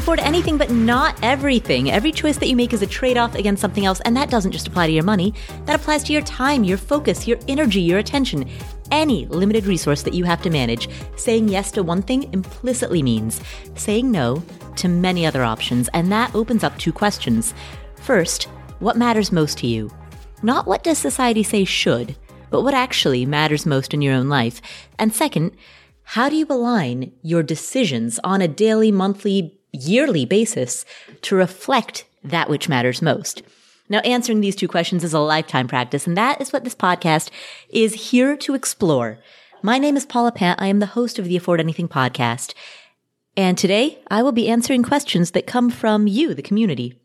afford anything, but not everything. Every choice that you make is a trade-off against something else, and that doesn't just apply to your money. That applies to your time, your focus, your energy, your attention, any limited resource that you have to manage. Saying yes to one thing implicitly means saying no to many other options, and that opens up two questions. First, what matters most to you? Not what does society say should, but what actually matters most in your own life. And second, how do you align your decisions on a daily, monthly, yearly basis to reflect that which matters most? Now, answering these two questions is a lifetime practice, and that is what this podcast is here to explore. My name is Paula Pant. I am the host of the Afford Anything podcast. And today, I will be answering questions that come from you, the community.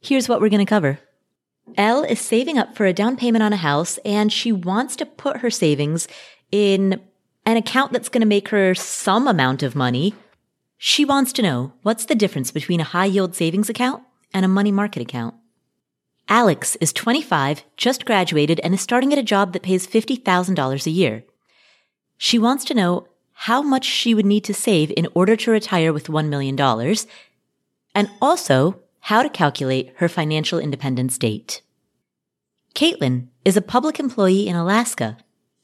Here's what we're going to cover. Elle is saving up for a down payment on a house, and she wants to put her savings in an account that's going to make her some amount of money. She wants to know, what's the difference between a high-yield savings account and a money market account? Alex is 25, just graduated, and is starting at a job that pays $50,000 a year. She wants to know how much she would need to save in order to retire with $1 million, and also how to calculate her financial independence date. Kaitlyn is a public employee in Alaska,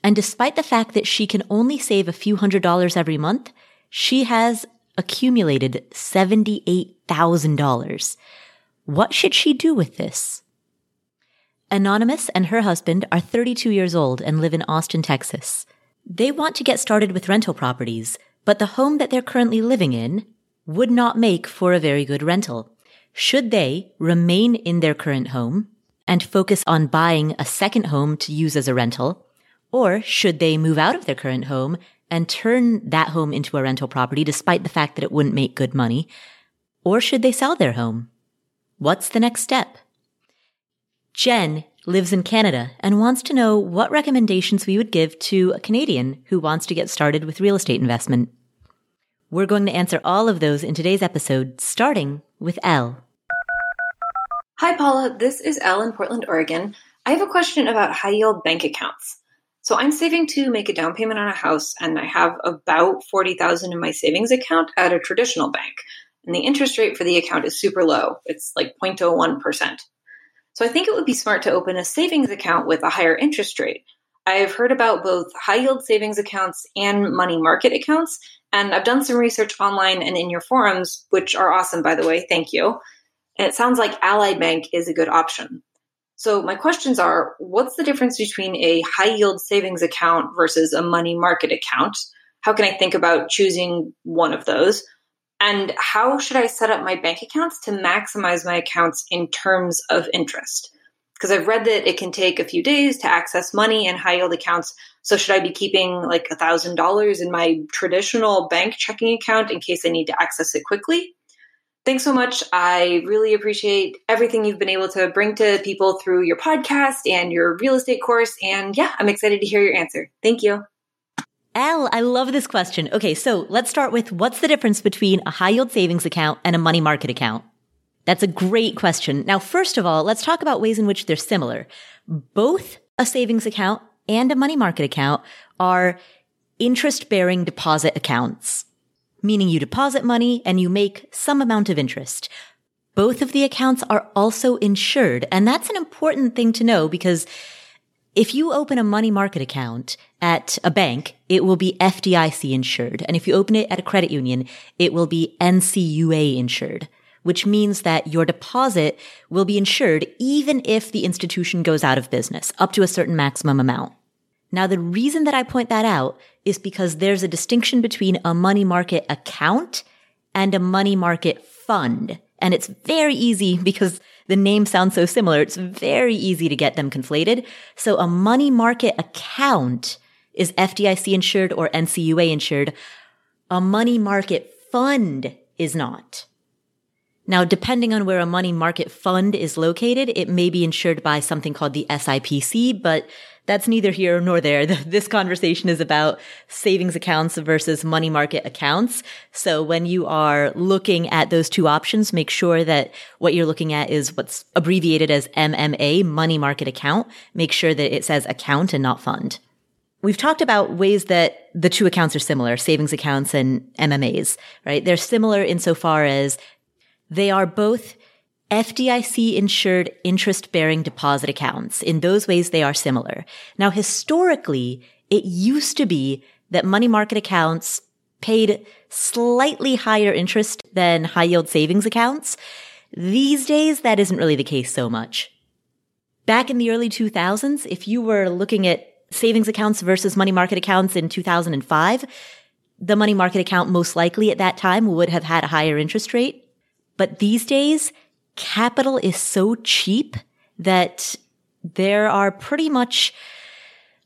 and despite the fact that she can only save a few $100s every month, she has accumulated $78,000. What should she do with this? Anonymous and her husband are 32 years old and live in Austin, Texas. They want to get started with rental properties, but the home that they're currently living in would not make for a very good rental. Should they remain in their current home and focus on buying a second home to use as a rental, or should they move out of their current home and turn that home into a rental property despite the fact that it wouldn't make good money, or should they sell their home? What's the next step? Jenn lives in Canada and wants to know what recommendations we would give to a Canadian who wants to get started with real estate investment. We're going to answer all of those in today's episode, starting with Ell. Hi, Paula. This is Elle in Portland, Oregon. I have a question about high-yield bank accounts. So I'm saving to make a down payment on a house, and I have about $40,000 in my savings account at a traditional bank. And the interest rate for the account is super low. It's like 0.01%. So I think it would be smart to open a savings account with a higher interest rate. I've heard about both high-yield savings accounts and money market accounts, and I've done some research online and in your forums, which are awesome, by the way. Thank you. And it sounds like Ally Bank is a good option. So my questions are, what's the difference between a high-yield savings account versus a money market account? How can I think about choosing one of those? And how should I set up my bank accounts to maximize my accounts in terms of interest? Because I've read that it can take a few days to access money in high-yield accounts. So should I be keeping like $1,000 in my traditional bank checking account in case I need to access it quickly? Thanks so much. I really appreciate everything you've been able to bring to people through your podcast and your real estate course. And yeah, I'm excited to hear your answer. Thank you. Elle, I love this question. Okay, so let's start with, what's the difference between a high-yield savings account and a money market account? That's a great question. Now, first of all, let's talk about ways in which they're similar. Both a savings account and a money market account are interest-bearing deposit accounts, meaning you deposit money and you make some amount of interest. Both of the accounts are also insured. And that's an important thing to know, because if you open a money market account at a bank, it will be FDIC insured. And if you open it at a credit union, it will be NCUA insured, which means that your deposit will be insured even if the institution goes out of business, up to a certain maximum amount. Now, the reason that I point that out is because there's a distinction between a money market account and a money market fund. And it's very easy, because the names sound so similar, it's very easy to get them conflated. So a money market account is FDIC insured or NCUA insured. A money market fund is not. Now, depending on where a money market fund is located, it may be insured by something called the SIPC, but that's neither here nor there. This conversation is about savings accounts versus money market accounts. So when you are looking at those two options, make sure that what you're looking at is what's abbreviated as MMA, money market account. Make sure that it says account and not fund. We've talked about ways that the two accounts are similar, savings accounts and MMAs, right? They're similar insofar as They are both FDIC-insured interest-bearing deposit accounts. In those ways, they are similar. Now, historically, it used to be that money market accounts paid slightly higher interest than high-yield savings accounts. These days, that isn't really the case so much. Back in the early 2000s, if you were looking at savings accounts versus money market accounts in 2005, the money market account most likely at that time would have had a higher interest rate. But these days, capital is so cheap that there are pretty much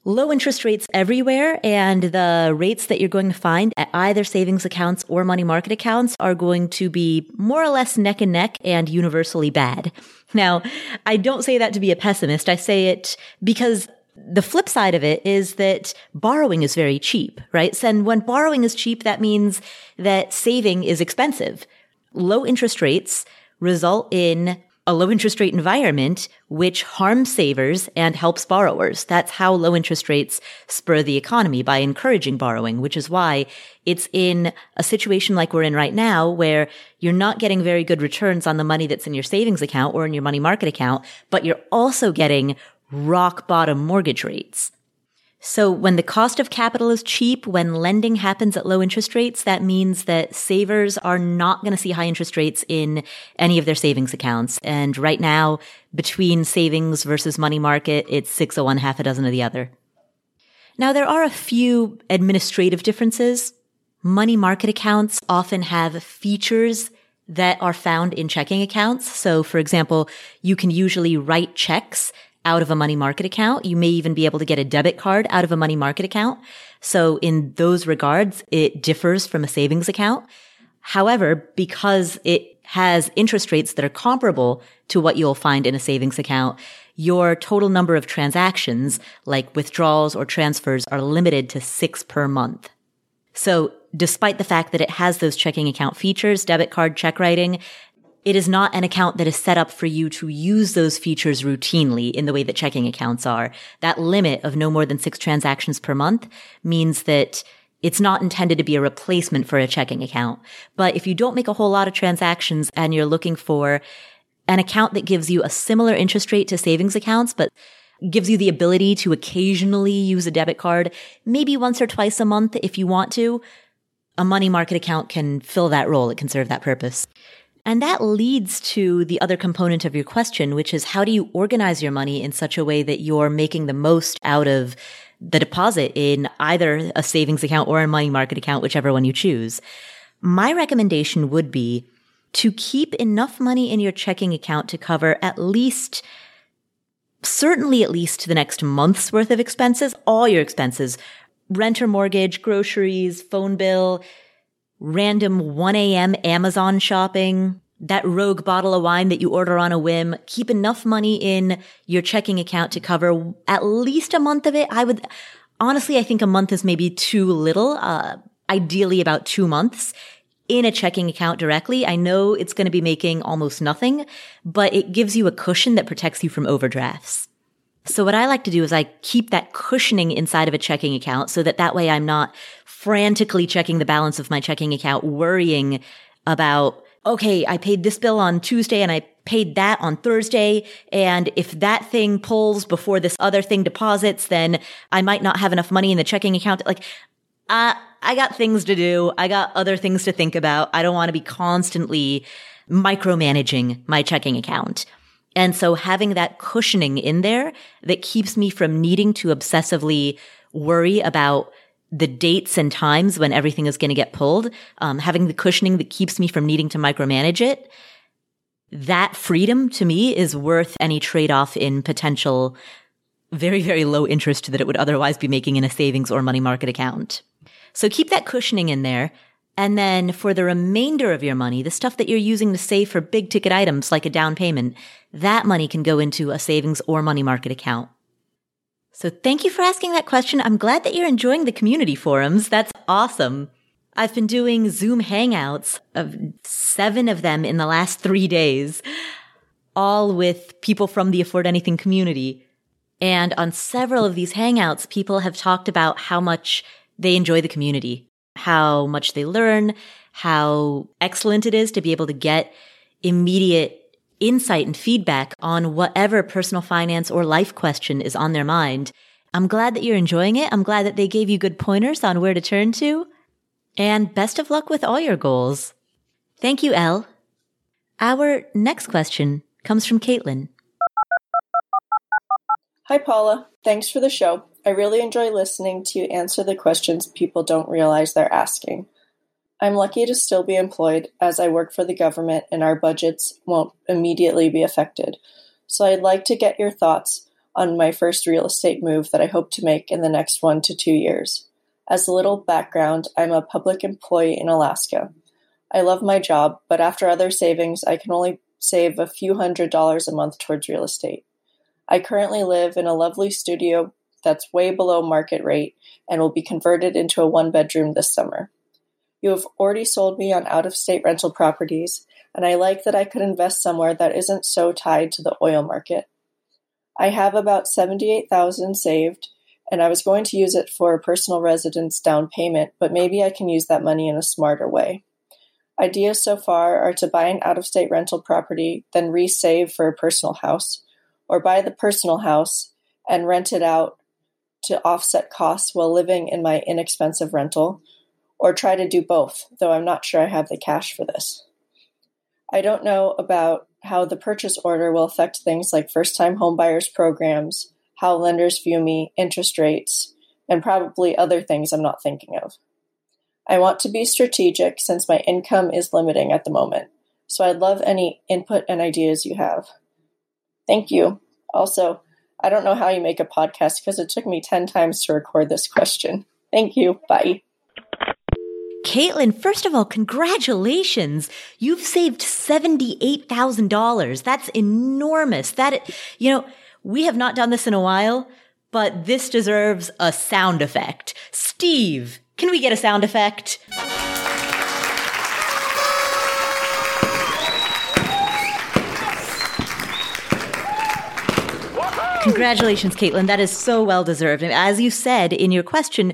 low interest rates everywhere, and the rates that you're going to find at either savings accounts or money market accounts are going to be more or less neck and neck and universally bad. Now, I don't say that to be a pessimist. I say it because the flip side of it is that borrowing is very cheap, right? And when borrowing is cheap, that means that saving is expensive. Low interest rates result in a low interest rate environment, which harms savers and helps borrowers. That's how low interest rates spur the economy, by encouraging borrowing, which is why it's in a situation like we're in right now, where you're not getting very good returns on the money that's in your savings account or in your money market account, but you're also getting rock bottom mortgage rates. So when the cost of capital is cheap, when lending happens at low interest rates, that means that savers are not going to see high interest rates in any of their savings accounts. And right now, between savings versus money market, it's 6 of one, half a dozen of the other. Now, there are a few administrative differences. Money market accounts often have features that are found in checking accounts. So, for example, you can usually write checks out of a money market account. You may even be able to get a debit card out of a money market account. So in those regards, it differs from a savings account. However, because it has interest rates that are comparable to what you'll find in a savings account, your total number of transactions, like withdrawals or transfers, are limited to 6 per month. So despite the fact that it has those checking account features, debit card, check writing, it is not an account that is set up for you to use those features routinely in the way that checking accounts are. That limit of no more than 6 transactions per month means that it's not intended to be a replacement for a checking account. But if you don't make a whole lot of transactions and you're looking for an account that gives you a similar interest rate to savings accounts, but gives you the ability to occasionally use a debit card, maybe once or twice a month if you want to, a money market account can fill that role. It can serve that purpose. And that leads to the other component of your question, which is, how do you organize your money in such a way that you're making the most out of the deposit in either a savings account or a money market account, whichever one you choose? My recommendation would be to keep enough money in your checking account to cover at least the next month's worth of expenses, all your expenses, rent or mortgage, groceries, phone bill, random 1 a.m. Amazon shopping, that rogue bottle of wine that you order on a whim. Keep enough money in your checking account to cover at least a month of it. I think a month is maybe too little, ideally about 2 months in a checking account directly. I know it's going to be making almost nothing, but it gives you a cushion that protects you from overdrafts. So what I like to do is I keep that cushioning inside of a checking account so that way I'm not frantically checking the balance of my checking account, worrying about, okay, I paid this bill on Tuesday and I paid that on Thursday. And if that thing pulls before this other thing deposits, then I might not have enough money in the checking account. Like, I got things to do. I got other things to think about. I don't want to be constantly micromanaging my checking account. And so having that cushioning in there that keeps me from needing to obsessively worry about the dates and times when everything is going to get pulled, having the cushioning that keeps me from needing to micromanage it, that freedom to me is worth any trade-off in potential very, very low interest that it would otherwise be making in a savings or money market account. So keep that cushioning in there. And then for the remainder of your money, the stuff that you're using to save for big ticket items like a down payment, that money can go into a savings or money market account. So thank you for asking that question. I'm glad that you're enjoying the community forums. That's awesome. I've been doing Zoom Hangouts, of 7 of them in the last 3 days, all with people from the Afford Anything community. And on several of these Hangouts, people have talked about how much they enjoy the community, how much they learn, how excellent it is to be able to get immediate insight and feedback on whatever personal finance or life question is on their mind. I'm glad that you're enjoying it. I'm glad that they gave you good pointers on where to turn to. And best of luck with all your goals. Thank you, Elle. Our next question comes from Kaitlyn. Hi, Paula. Thanks for the show. I really enjoy listening to you answer the questions people don't realize they're asking. I'm lucky to still be employed as I work for the government and our budgets won't immediately be affected. So I'd like to get your thoughts on my first real estate move that I hope to make in the next 1 to 2 years. As a little background, I'm a public employee in Alaska. I love my job, but after other savings, I can only save a few $100s a month towards real estate. I currently live in a lovely studio that's way below market rate and will be converted into a 1-bedroom this summer. You have already sold me on out-of-state rental properties, and I like that I could invest somewhere that isn't so tied to the oil market. I have about $78,000 saved, and I was going to use it for a personal residence down payment, but maybe I can use that money in a smarter way. Ideas so far are to buy an out-of-state rental property, then re-save for a personal house, or buy the personal house and rent it out to offset costs while living in my inexpensive rental, or try to do both, though I'm not sure I have the cash for this. I don't know about how the purchase order will affect things like first-time homebuyers programs, how lenders view me, interest rates, and probably other things I'm not thinking of. I want to be strategic since my income is limiting at the moment, so I'd love any input and ideas you have. Thank you. Also, I don't know how you make a podcast because it took me 10 times to record this question. Thank you. Bye. Kaitlyn, first of all, congratulations. You've saved $78,000. That's enormous. That, you know, we have not done this in a while, but this deserves a sound effect. Steve, can we get a sound effect? Congratulations, Kaitlyn. That is so well deserved. And as you said in your question,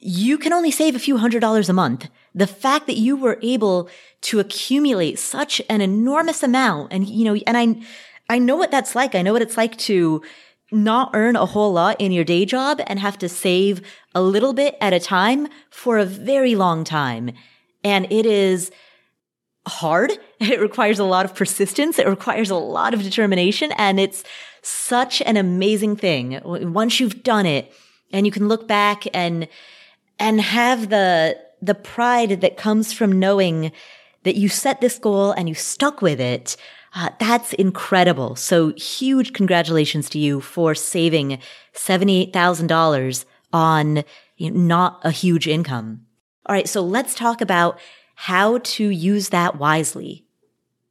you can only save a few $100s a month. The fact that you were able to accumulate such an enormous amount, and you know, and I know what that's like. I know what it's like to not earn a whole lot in your day job and have to save a little bit at a time for a very long time. And it is hard. It requires a lot of persistence. It requires a lot of determination. And it's such an amazing thing. Once you've done it and you can look back and have the pride that comes from knowing that you set this goal and you stuck with it, that's incredible. So huge congratulations to you for saving $78,000 on, you know, not a huge income. All right, so let's talk about how to use that wisely.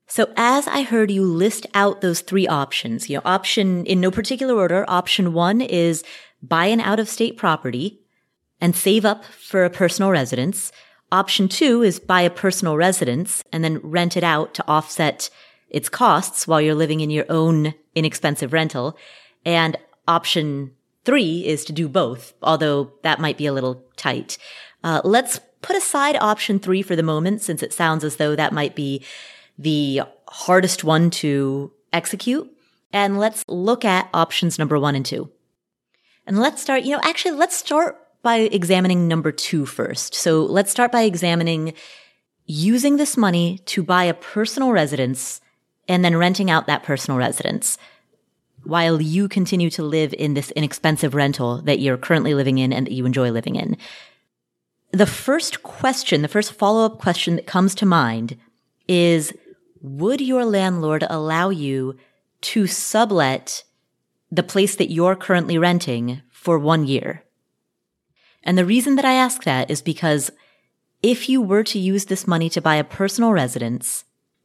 So as I heard you list out those three options, you know, option in no particular order, option one is buy an out-of-state property and save up for a personal residence. Option two is buy a personal residence and then rent it out to offset its costs while you're living in your own inexpensive rental. And option three is to do both, although that might be a little tight. Let's put aside option three for the moment, since it sounds as though that might be the hardest one to execute. And let's look at options number one and two. And let's start, you know, actually, let's start by examining number two first. So let's start by examining using this money to buy a personal residence and then renting out that personal residence while you continue to live in this inexpensive rental that you're currently living in and that you enjoy living in. The first question, the first follow-up question that comes to mind is, would your landlord allow you to sublet the place that you're currently renting for 1 year? And the reason that I ask that is because if you were to use this money to buy a personal residence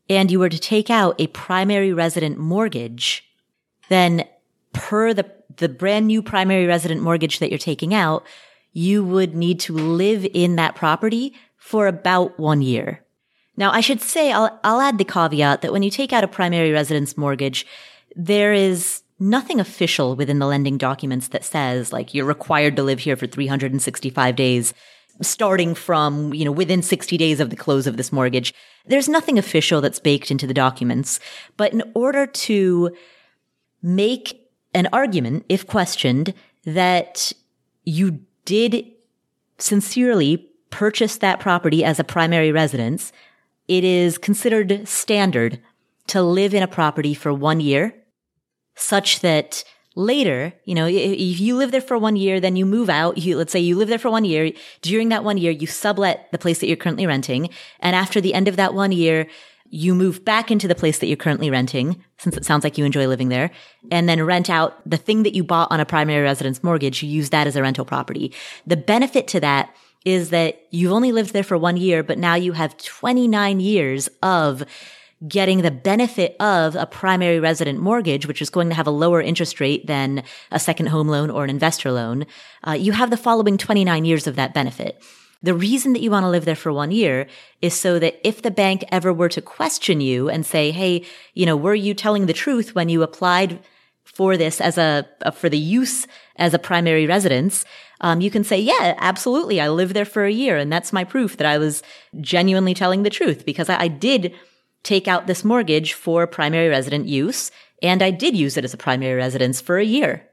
and you were to take out a primary resident mortgage, then per the brand new primary resident mortgage that you're taking out, you would need to live in that property for about 1 year. Now, I should say, I'll add the caveat that when you take out a primary residence mortgage, there is nothing official within the lending documents that says, like, you're required to live here for 365 days. starting from, you know, within 60 days of the close of this mortgage. There's nothing official that's baked into the documents. But in order to make an argument, if questioned, that you did sincerely purchase that property as a primary residence, it is considered standard to live in a property for 1 year, such that later, you know, if you live there for 1 year, then you move out. Let's say you live there for 1 year. During that 1 year, you sublet the place that you're currently renting. And after the end of that 1 year, you move back into the place that you're currently renting, since it sounds like you enjoy living there, and then rent out the thing that you bought on a primary residence mortgage. You use that as a rental property. The benefit to that is that you've only lived there for 1 year, but now you have 29 years of getting the benefit of a primary resident mortgage, which is going to have a lower interest rate than a second home loan or an investor loan. You have the following 29 years of that benefit. The reason that you want to live there for 1 year is so that if the bank ever were to question you and say, hey, you know, were you telling the truth when you applied for this as for the use as a primary residence? You can say, yeah, absolutely. I lived there for a year. And that's my proof that I was genuinely telling the truth, because I did take out this mortgage for primary resident use. And I did use it as a primary residence for a year.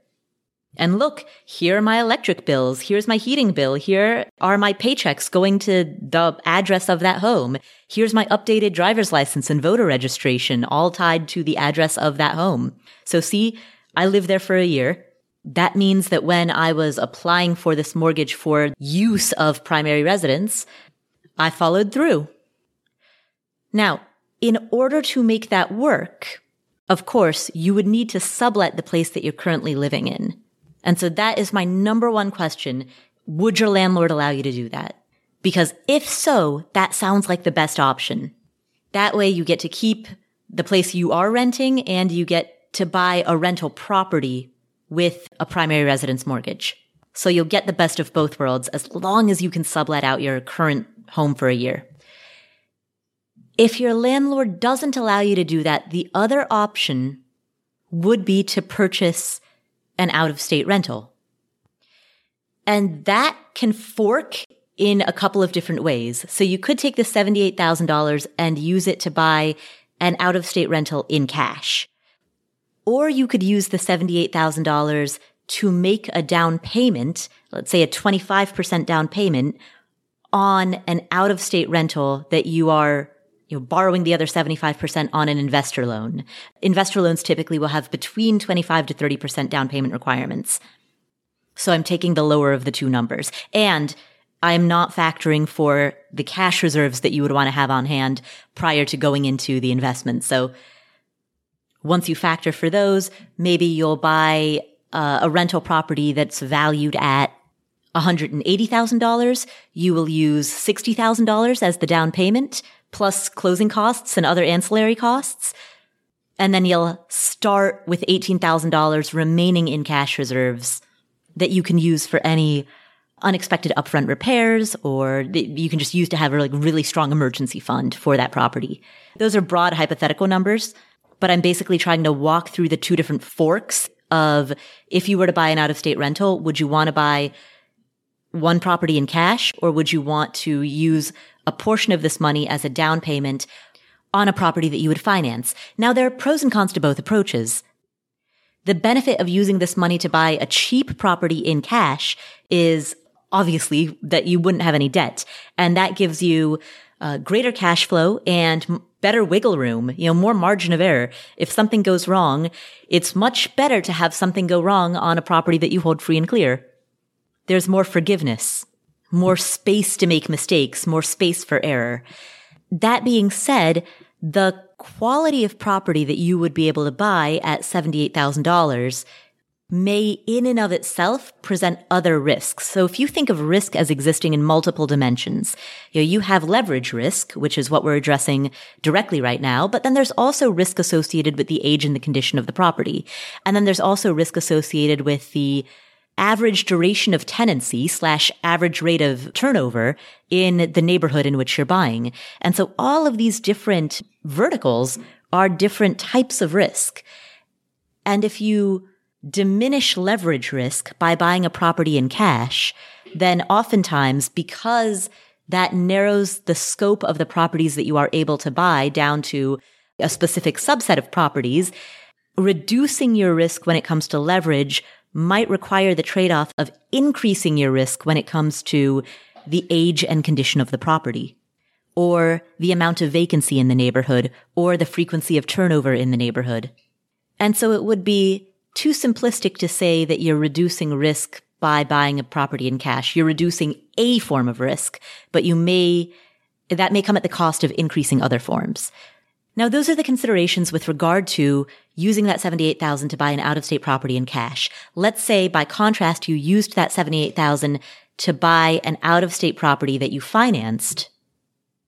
And look, here are my electric bills. Here's my heating bill. Here are my paychecks going to the address of that home. Here's my updated driver's license and voter registration, all tied to the address of that home. So see, I lived there for a year. That means that when I was applying for this mortgage for use of primary residence, I followed through. Now, in order to make that work, of course, you would need to sublet the place that you're currently living in. And so that is my number one question. Would your landlord allow you to do that? Because if so, that sounds like the best option. That way you get to keep the place you are renting and you get to buy a rental property with a primary residence mortgage. So you'll get the best of both worlds as long as you can sublet out your current home for a year. If your landlord doesn't allow you to do that, the other option would be to purchase an out-of-state rental. And that can fork in a couple of different ways. So you could take the $78,000 and use it to buy an out-of-state rental in cash. Or you could use the $78,000 to make a down payment, let's say a 25% down payment on an out-of-state rental that you are borrowing the other 75% on an investor loan. Investor loans typically will have between 25 to 30% down payment requirements. So I'm taking the lower of the two numbers. And I'm not factoring for the cash reserves that you would want to have on hand prior to going into the investment. So once you factor for those, maybe you'll buy a rental property that's valued at $180,000. You will use $60,000 as the down payment, plus closing costs and other ancillary costs. And then you'll start with $18,000 remaining in cash reserves that you can use for any unexpected upfront repairs, or that you can just use to have a really strong emergency fund for that property. Those are broad hypothetical numbers, but I'm basically trying to walk through the two different forks of, if you were to buy an out-of-state rental, would you want to buy one property in cash, or would you want to use a portion of this money as a down payment on a property that you would finance? Now, there are pros and cons to both approaches. The benefit of using this money to buy a cheap property in cash is obviously that you wouldn't have any debt. And that gives you greater cash flow and better wiggle room, more margin of error. If something goes wrong, it's much better to have something go wrong on a property that you hold free and clear. There's more forgiveness, more space to make mistakes, more space for error. That being said, the quality of property that you would be able to buy at $78,000 may in and of itself present other risks. So if you think of risk as existing in multiple dimensions, you have leverage risk, which is what we're addressing directly right now, but then there's also risk associated with the age and the condition of the property. And then there's also risk associated with the average duration of tenancy / average rate of turnover in the neighborhood in which you're buying. And so all of these different verticals are different types of risk. And if you diminish leverage risk by buying a property in cash, then oftentimes, because that narrows the scope of the properties that you are able to buy down to a specific subset of properties, reducing your risk when it comes to leverage might require the trade-off of increasing your risk when it comes to the age and condition of the property, or the amount of vacancy in the neighborhood, or the frequency of turnover in the neighborhood. And so it would be too simplistic to say that you're reducing risk by buying a property in cash. You're reducing a form of risk, but that may come at the cost of increasing other forms. Now, those are the considerations with regard to using that $78,000 to buy an out-of-state property in cash. Let's say, by contrast, you used that $78,000 to buy an out-of-state property that you financed.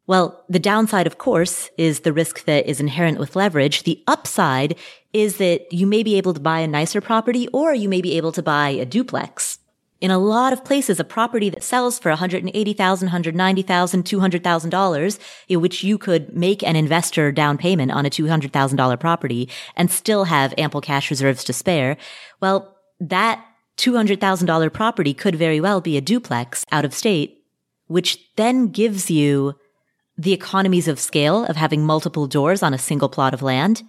Well, the downside, of course, is the risk that is inherent with leverage. The upside is that you may be able to buy a nicer property, or you may be able to buy a duplex. In a lot of places, a property that sells for $180,000, $190,000, $200,000, in which you could make an investor down payment on a $200,000 property and still have ample cash reserves to spare, well, that $200,000 property could very well be a duplex out of state, which then gives you the economies of scale of having multiple doors on a single plot of land.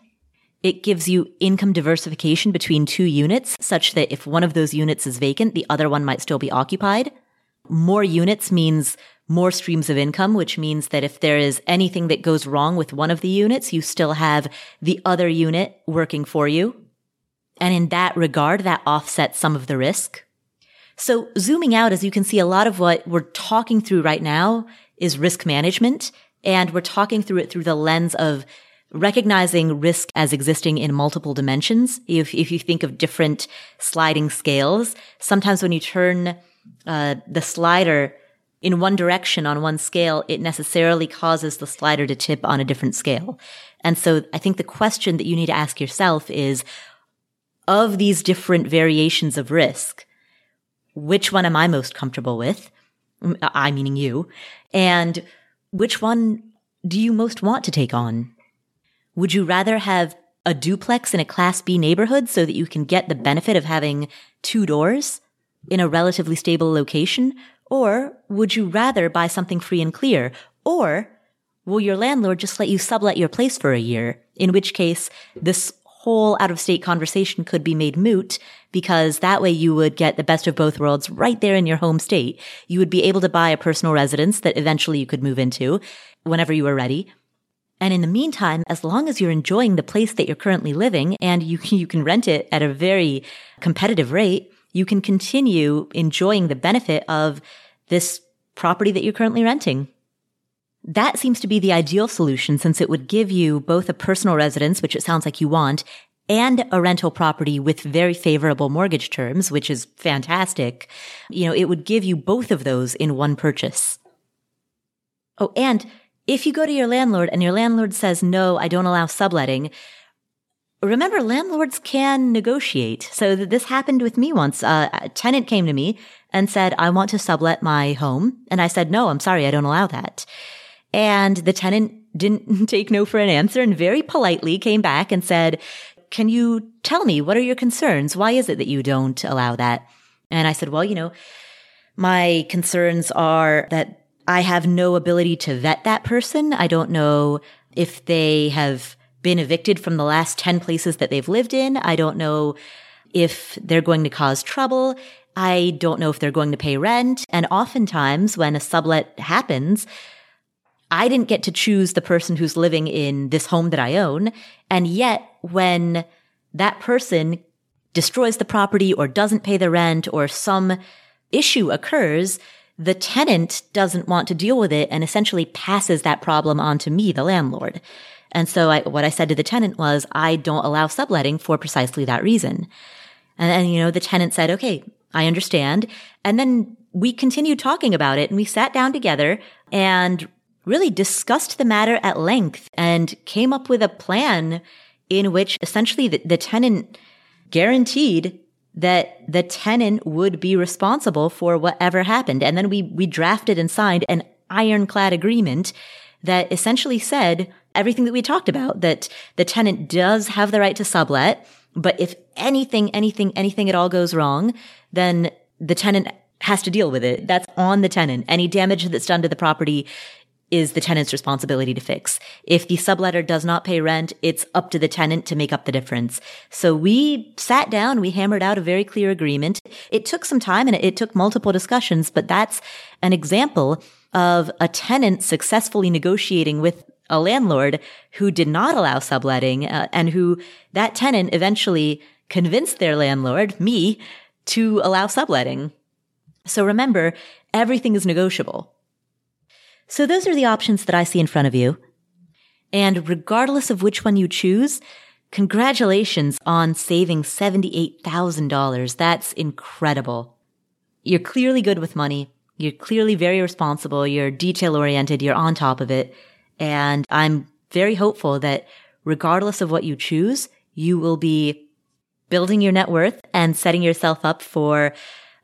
It gives you income diversification between two units, such that if one of those units is vacant, the other one might still be occupied. More units means more streams of income, which means that if there is anything that goes wrong with one of the units, you still have the other unit working for you. And in that regard, that offsets some of the risk. So zooming out, as you can see, a lot of what we're talking through right now is risk management, and we're talking through it through the lens of recognizing risk as existing in multiple dimensions. If you think of different sliding scales, sometimes when you turn the slider in one direction on one scale, it necessarily causes the slider to tip on a different scale. And so I think the question that you need to ask yourself is, of these different variations of risk, which one am I most comfortable with? I meaning you. And which one do you most want to take on? Would you rather have a duplex in a Class B neighborhood so that you can get the benefit of having two doors in a relatively stable location? Or would you rather buy something free and clear? Or will your landlord just let you sublet your place for a year? In which case, this whole out-of-state conversation could be made moot, because that way you would get the best of both worlds right there in your home state. You would be able to buy a personal residence that eventually you could move into whenever you were ready. And in the meantime, as long as you're enjoying the place that you're currently living and you can rent it at a very competitive rate, you can continue enjoying the benefit of this property that you're currently renting. That seems to be the ideal solution, since it would give you both a personal residence, which it sounds like you want, and a rental property with very favorable mortgage terms, which is fantastic. You know, it would give you both of those in one purchase. Oh, and if you go to your landlord and your landlord says, no, I don't allow subletting, remember, landlords can negotiate. So this happened with me once. A tenant came to me and said, I want to sublet my home. And I said, no, I'm sorry, I don't allow that. And the tenant didn't take no for an answer and very politely came back and said, can you tell me, what are your concerns? Why is it that you don't allow that? And I said, well, my concerns are that I have no ability to vet that person. I don't know if they have been evicted from the last 10 places that they've lived in. I don't know if they're going to cause trouble. I don't know if they're going to pay rent. And oftentimes when a sublet happens, I didn't get to choose the person who's living in this home that I own. And yet when that person destroys the property or doesn't pay the rent or some issue occurs, the tenant doesn't want to deal with it and essentially passes that problem on to me, the landlord. And so what I said to the tenant was, I don't allow subletting for precisely that reason. And then, the tenant said, okay, I understand. And then we continued talking about it, and we sat down together and really discussed the matter at length and came up with a plan in which essentially the tenant guaranteed that the tenant would be responsible for whatever happened. And then we drafted and signed an ironclad agreement that essentially said everything that we talked about, that the tenant does have the right to sublet, but if anything at all goes wrong, then the tenant has to deal with it. That's on the tenant. Any damage that's done to the property is the tenant's responsibility to fix. If the subletter does not pay rent, it's up to the tenant to make up the difference. So we sat down, we hammered out a very clear agreement. It took some time and it took multiple discussions, but that's an example of a tenant successfully negotiating with a landlord who did not allow subletting and who that tenant eventually convinced their landlord, me, to allow subletting. So remember, everything is negotiable. So those are the options that I see in front of you. And regardless of which one you choose, congratulations on saving $78,000. That's incredible. You're clearly good with money. You're clearly very responsible. You're detail-oriented. You're on top of it. And I'm very hopeful that regardless of what you choose, you will be building your net worth and setting yourself up for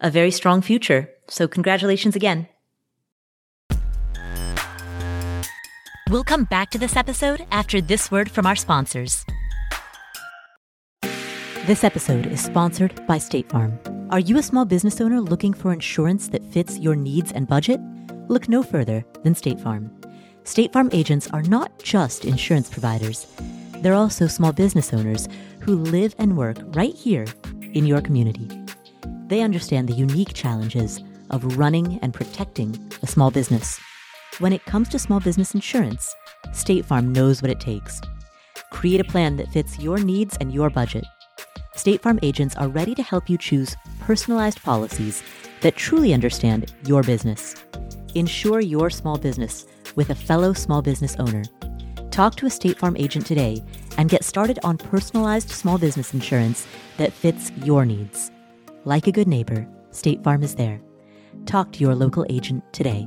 a very strong future. So congratulations again. We'll come back to this episode after this word from our sponsors. This episode is sponsored by State Farm. Are you a small business owner looking for insurance that fits your needs and budget? Look no further than State Farm. State Farm agents are not just insurance providers. They're also small business owners who live and work right here in your community. They understand the unique challenges of running and protecting a small business. When it comes to small business insurance, State Farm knows what it takes. Create a plan that fits your needs and your budget. State Farm agents are ready to help you choose personalized policies that truly understand your business. Insure your small business with a fellow small business owner. Talk to a State Farm agent today and get started on personalized small business insurance that fits your needs. Like a good neighbor, State Farm is there. Talk to your local agent today.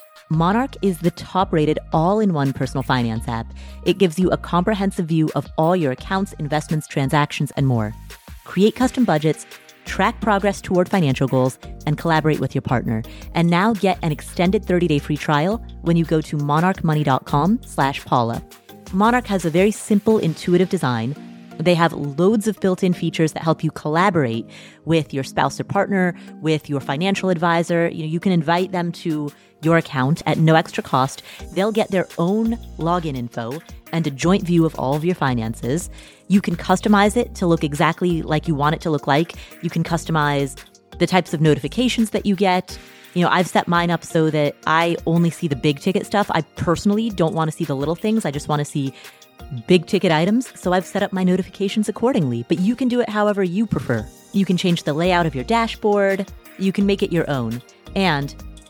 Monarch is the top-rated all-in-one personal finance app. It gives you a comprehensive view of all your accounts, investments, transactions, and more. Create custom budgets, track progress toward financial goals, and collaborate with your partner. And now get an extended 30-day free trial when you go to monarchmoney.com/Paula. Monarch has a very simple, intuitive design. They have loads of built-in features that help you collaborate with your spouse or partner, with your financial advisor. You can invite them to your account at no extra cost. They'll get their own login info and a joint view of all of your finances. You can customize it to look exactly like you want it to look like. You can customize the types of notifications that you get. I've set mine up so that I only see the big ticket stuff. I personally don't want to see the little things. I just want to see big ticket items, so I've set up my notifications accordingly, but you can do it however you prefer. You can change the layout of your dashboard, you can make it your own, and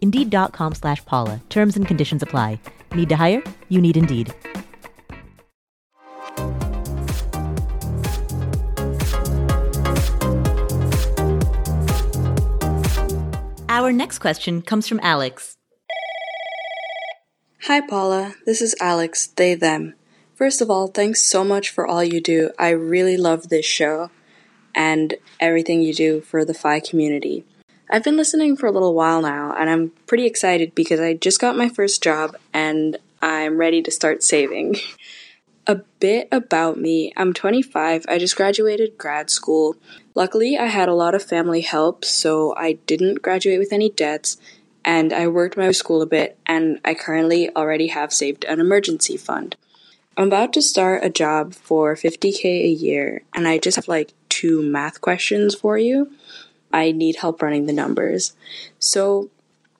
Indeed.com/Paula. Terms and conditions apply. Need to hire? You need Indeed. Our next question comes from Alex. Hi, Paula. This is Alex, they, them. First of all, thanks so much for all you do. I really love this show and everything you do for the Phi community. I've been listening for a little while now, and I'm pretty excited because I just got my first job and I'm ready to start saving. A bit about me. I'm 25. I just graduated grad school. Luckily, I had a lot of family help, so I didn't graduate with any debts, and I worked my school a bit, and I currently already have saved an emergency fund. I'm about to start a job for $50,000 a year, and I just have like 2 math questions for you. I need help running the numbers. So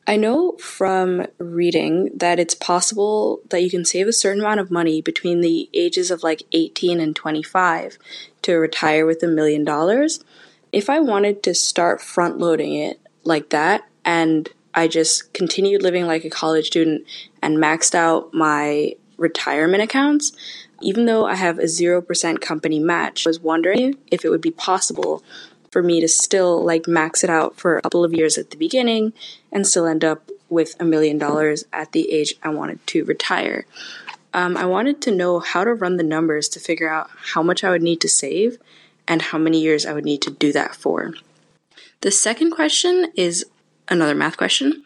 I know from reading that it's possible that you can save a certain amount of money between the ages of like 18 and 25 to retire with $1 million. If I wanted to start front loading it like that, and I just continued living like a college student and maxed out my retirement accounts, even though I have a 0% company match, I was wondering if it would be possible for me to still like max it out for a couple of years at the beginning and still end up with $1 million at the age I wanted to retire. I wanted to know how to run the numbers to figure out how much I would need to save and how many years I would need to do that for. The second question is another math question.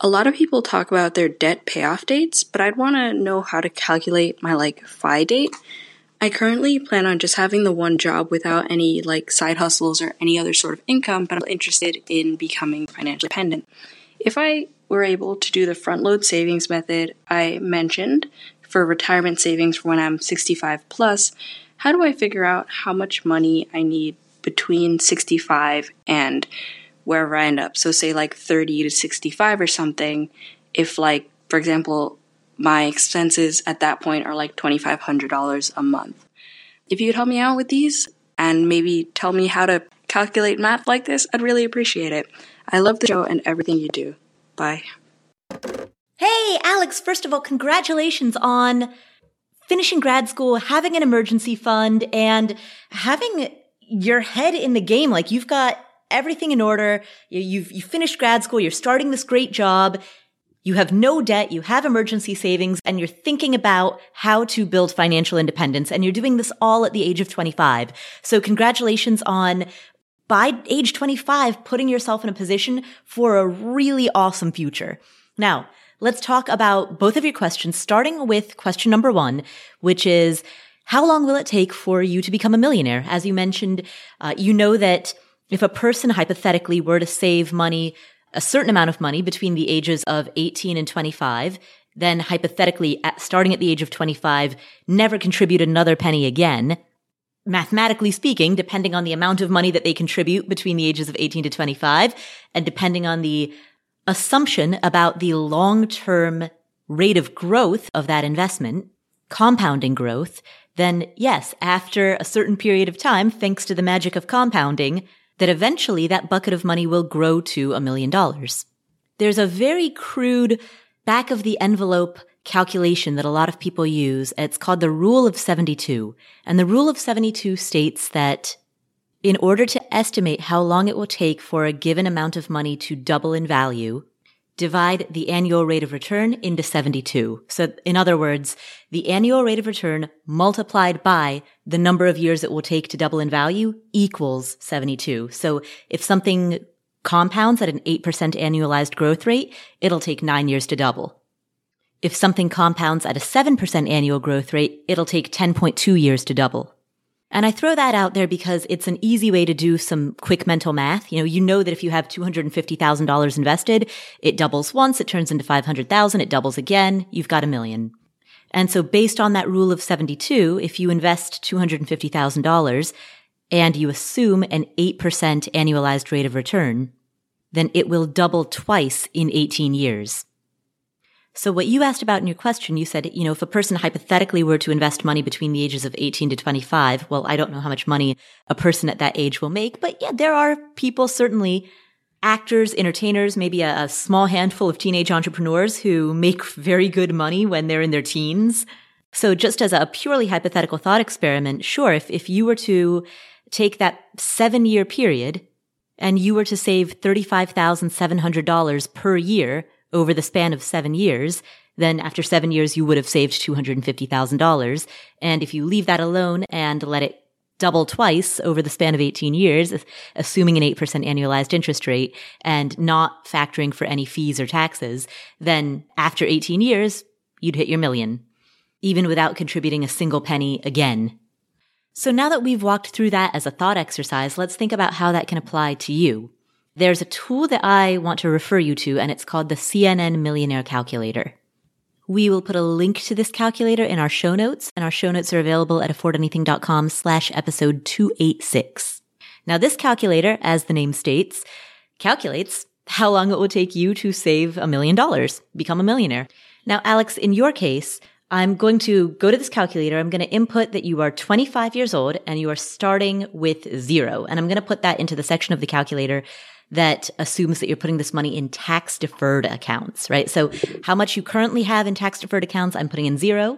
A lot of people talk about their debt payoff dates, but I'd want to know how to calculate my like FI date. I currently plan on just having the one job without any like side hustles or any other sort of income, but I'm interested in becoming financially dependent. If I were able to do the front load savings method I mentioned for retirement savings for when I'm 65 plus, how do I figure out how much money I need between 65 and wherever I end up? So say like 30 to 65 or something. If like, for example, my expenses at that point are like $2,500 a month. If you could help me out with these and maybe tell me how to calculate math like this, I'd really appreciate it. I love the show and everything you do. Bye. Hey, Alex, first of all, congratulations on finishing grad school, having an emergency fund, and having your head in the game. Like, you've got everything in order. You finished grad school. You're starting this great job. You have no debt. You have emergency savings, and you're thinking about how to build financial independence. And you're doing this all at the age of 25. So congratulations on, by age 25, putting yourself in a position for a really awesome future. Now, let's talk about both of your questions, starting with question number 1, which is, how long will it take for you to become a millionaire? As you mentioned, you know that if a person hypothetically were to save money, a certain amount of money between the ages of 18 and 25, then hypothetically, starting at the age of 25, never contribute another penny again. Mathematically speaking, depending on the amount of money that they contribute between the ages of 18 to 25, and depending on the assumption about the long-term rate of growth of that investment, compounding growth, then yes, after a certain period of time, thanks to the magic of compounding, that eventually that bucket of money will grow to $1 million. There's a very crude back of the envelope calculation that a lot of people use. It's called the Rule of 72. And the Rule of 72 states that in order to estimate how long it will take for a given amount of money to double in value, divide the annual rate of return into 72. So in other words, the annual rate of return multiplied by the number of years it will take to double in value equals 72. So if something compounds at an 8% annualized growth rate, it'll take 9 years to double. If something compounds at a 7% annual growth rate, it'll take 10.2 years to double. And I throw that out there because it's an easy way to do some quick mental math. You know that if you have $250,000 invested, it doubles once, it turns into $500,000, it doubles again, you've got $1 million. And so based on that Rule of 72, if you invest $250,000 and you assume an 8% annualized rate of return, then it will double twice in 18 years. So what you asked about in your question, you said, you know, if a person hypothetically were to invest money between the ages of 18 to 25, well, I don't know how much money a person at that age will make. But yeah, there are people, certainly actors, entertainers, maybe a small handful of teenage entrepreneurs who make very good money when they're in their teens. So just as a purely hypothetical thought experiment, sure, if you were to take that 7-year period and you were to save $35,700 per year over the span of 7 years, then after 7 years, you would have saved $250,000. And if you leave that alone and let it double twice over the span of 18 years, assuming an 8% annualized interest rate and not factoring for any fees or taxes, then after 18 years, you'd hit your million, even without contributing a single penny again. So now that we've walked through that as a thought exercise, let's think about how that can apply to you. There's a tool that I want to refer you to, and it's called the CNN Millionaire Calculator. We will put a link to this calculator in our show notes, and our show notes are available at affordanything.com/episode 286. Now, this calculator, as the name states, calculates how long it will take you to save $1 million, become a millionaire. Now, Alex, in your case, I'm going to go to this calculator. I'm going to input that you are 25 years old and you are starting with zero. And I'm going to put that into the section of the calculator that assumes that you're putting this money in tax deferred accounts, right? So how much you currently have in tax deferred accounts, I'm putting in zero.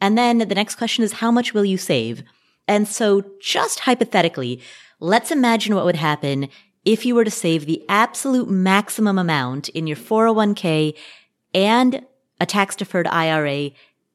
And then the next question is, how much will you save? And so just hypothetically, let's imagine what would happen if you were to save the absolute maximum amount in your 401k and a tax deferred IRA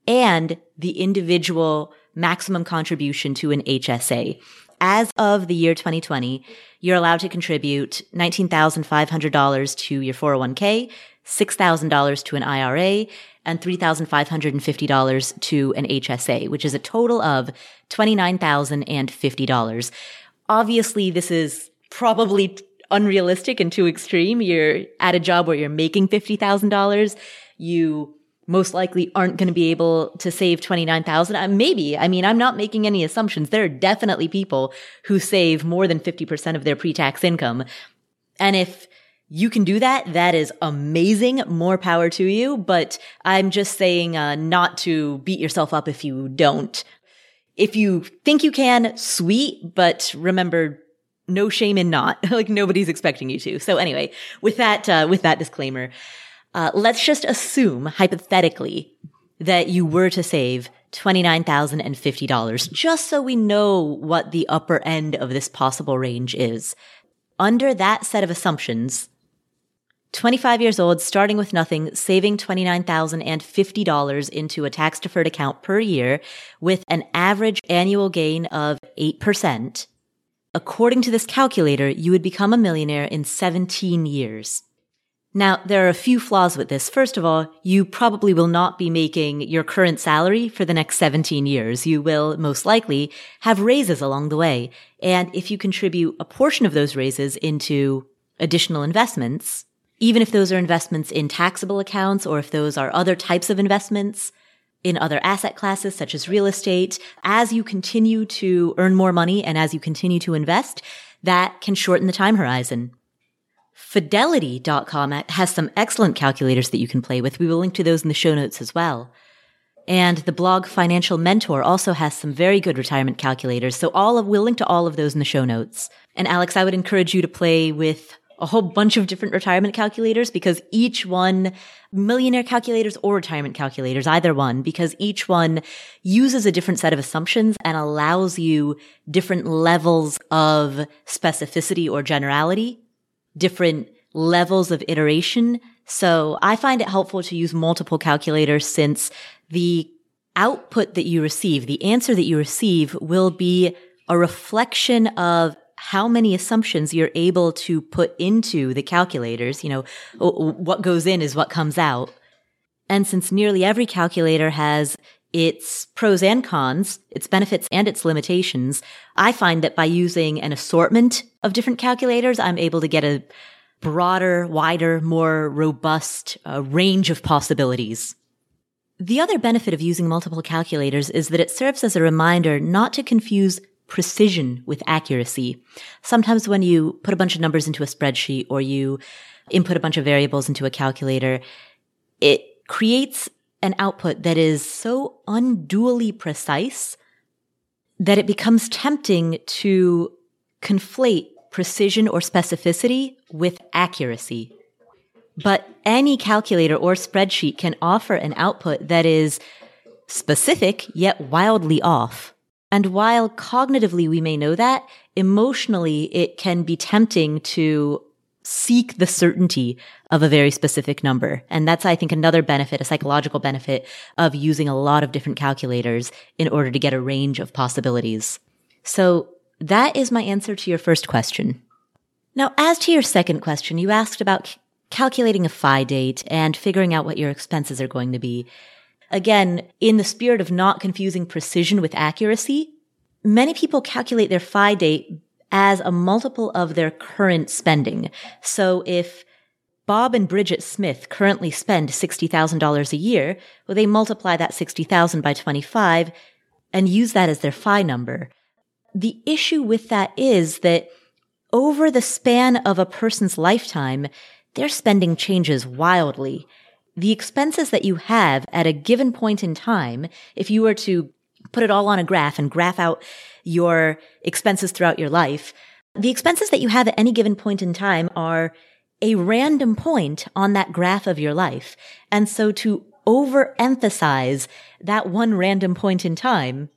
and the individual maximum contribution to an HSA. As of the year 2020, you're allowed to contribute $19,500 to your 401k, $6,000 to an IRA, and $3,550 to an HSA, which is a total of $29,050. Obviously, this is probably unrealistic and too extreme. You're at a job where you're making $50,000. You most likely aren't going to be able to save $29,000. Maybe. I mean, I'm not making any assumptions. There are definitely people who save more than 50% of their pre-tax income. And if you can do that, that is amazing. More power to you. But I'm just saying not to beat yourself up if you don't. If you think you can, sweet. But remember, no shame in not. Like, nobody's expecting you to. So anyway, with that disclaimer, let's just assume hypothetically that you were to save $29,050, just so we know what the upper end of this possible range is. Under that set of assumptions, 25 years old, starting with nothing, saving $29,050 into a tax-deferred account per year with an average annual gain of 8%. According to this calculator, you would become a millionaire in 17 years. Now, there are a few flaws with this. First of all, you probably will not be making your current salary for the next 17 years. You will most likely have raises along the way. And if you contribute a portion of those raises into additional investments, even if those are investments in taxable accounts or if those are other types of investments in other asset classes such as real estate, as you continue to earn more money and as you continue to invest, that can shorten the time horizon. Fidelity.com has some excellent calculators that you can play with. We will link to those in the show notes as well. And the blog Financial Mentor also has some very good retirement calculators. So we'll link to all of those in the show notes. And Alex, I would encourage you to play with a whole bunch of different retirement calculators, because each one, millionaire calculators or retirement calculators, either one, because each one uses a different set of assumptions and allows you different levels of specificity or generality, different levels of iteration. So I find it helpful to use multiple calculators, since the output that you receive, the answer that you receive, will be a reflection of how many assumptions you're able to put into the calculators. You know, what goes in is what comes out. And since nearly every calculator has its pros and cons, its benefits and its limitations, I find that by using an assortment of different calculators, I'm able to get a broader, wider, more robust range of possibilities. The other benefit of using multiple calculators is that it serves as a reminder not to confuse precision with accuracy. Sometimes when you put a bunch of numbers into a spreadsheet or you input a bunch of variables into a calculator, it creates an output that is so unduly precise that it becomes tempting to conflate precision or specificity with accuracy. But any calculator or spreadsheet can offer an output that is specific yet wildly off. And while cognitively we may know that, emotionally it can be tempting to seek the certainty of a very specific number. And that's, I think, another benefit, a psychological benefit of using a lot of different calculators in order to get a range of possibilities. So that is my answer to your first question. Now, as to your second question, you asked about calculating a FI date and figuring out what your expenses are going to be. Again, in the spirit of not confusing precision with accuracy, many people calculate their FI date as a multiple of their current spending. So if Bob and Bridget Smith currently spend $60,000 a year, well, they multiply that 60,000 by 25 and use that as their FI number. The issue with that is that over the span of a person's lifetime, their spending changes wildly. The expenses that you have at a given point in time, if you were to put it all on a graph and graph out your expenses throughout your life, the expenses that you have at any given point in time are a random point on that graph of your life. And so to overemphasize that one random point in time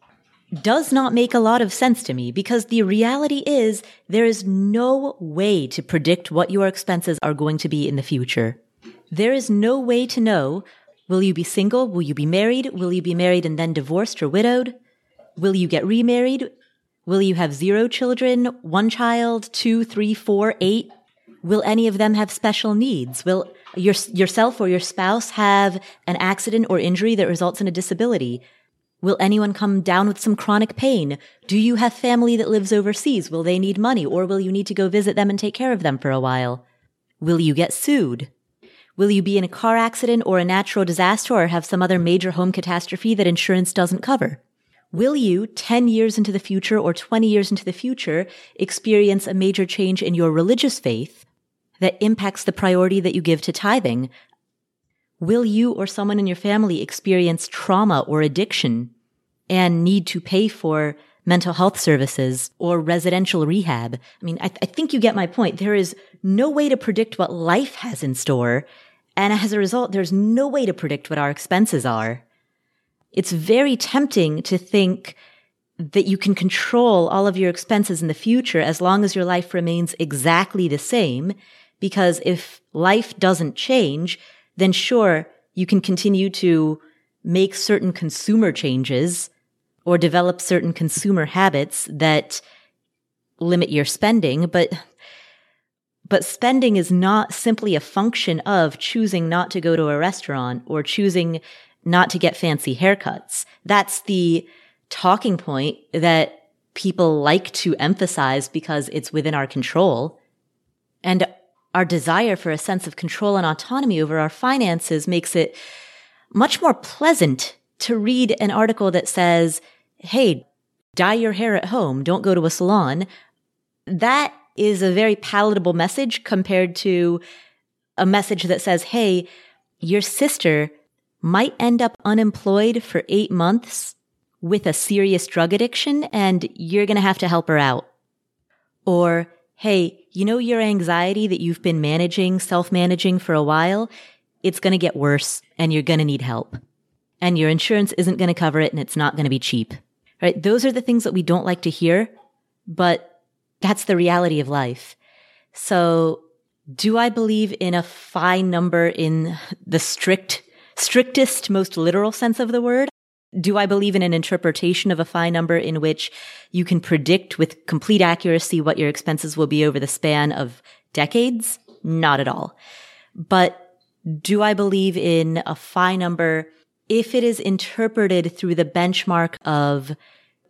does not make a lot of sense to me, because the reality is there is no way to predict what your expenses are going to be in the future. There is no way to know, will you be single? Will you be married? Will you be married and then divorced or widowed? Will you get remarried? Will you have 0 children, 1 child, 2, 3, 4, 8? Will any of them have special needs? Will yourself or your spouse have an accident or injury that results in a disability? Will anyone come down with some chronic pain? Do you have family that lives overseas? Will they need money, or will you need to go visit them and take care of them for a while? Will you get sued? Will you be in a car accident or a natural disaster or have some other major home catastrophe that insurance doesn't cover? Will you, 10 years into the future or 20 years into the future, experience a major change in your religious faith that impacts the priority that you give to tithing? Will you or someone in your family experience trauma or addiction and need to pay for mental health services or residential rehab? I mean, I think you get my point. There is no way to predict what life has in store. And as a result, there's no way to predict what our expenses are. It's very tempting to think that you can control all of your expenses in the future as long as your life remains exactly the same. Because if life doesn't change, then sure, you can continue to make certain consumer changes or develop certain consumer habits that limit your spending, but spending is not simply a function of choosing not to go to a restaurant or choosing not to get fancy haircuts. That's the talking point that people like to emphasize because it's within our control. And our desire for a sense of control and autonomy over our finances makes it much more pleasant to read an article that says, hey, dye your hair at home, don't go to a salon. That is a very palatable message compared to a message that says, hey, your sister might end up unemployed for 8 months with a serious drug addiction and you're going to have to help her out. Or, hey, you know your anxiety that you've been managing, self-managing for a while? It's going to get worse and you're going to need help. And your insurance isn't going to cover it and it's not going to be cheap, right? Those are the things that we don't like to hear, but that's the reality of life. So do I believe in a FI number in the strictest, most literal sense of the word? Do I believe in an interpretation of a FI number in which you can predict with complete accuracy what your expenses will be over the span of decades? Not at all. But do I believe in a FI number if it is interpreted through the benchmark of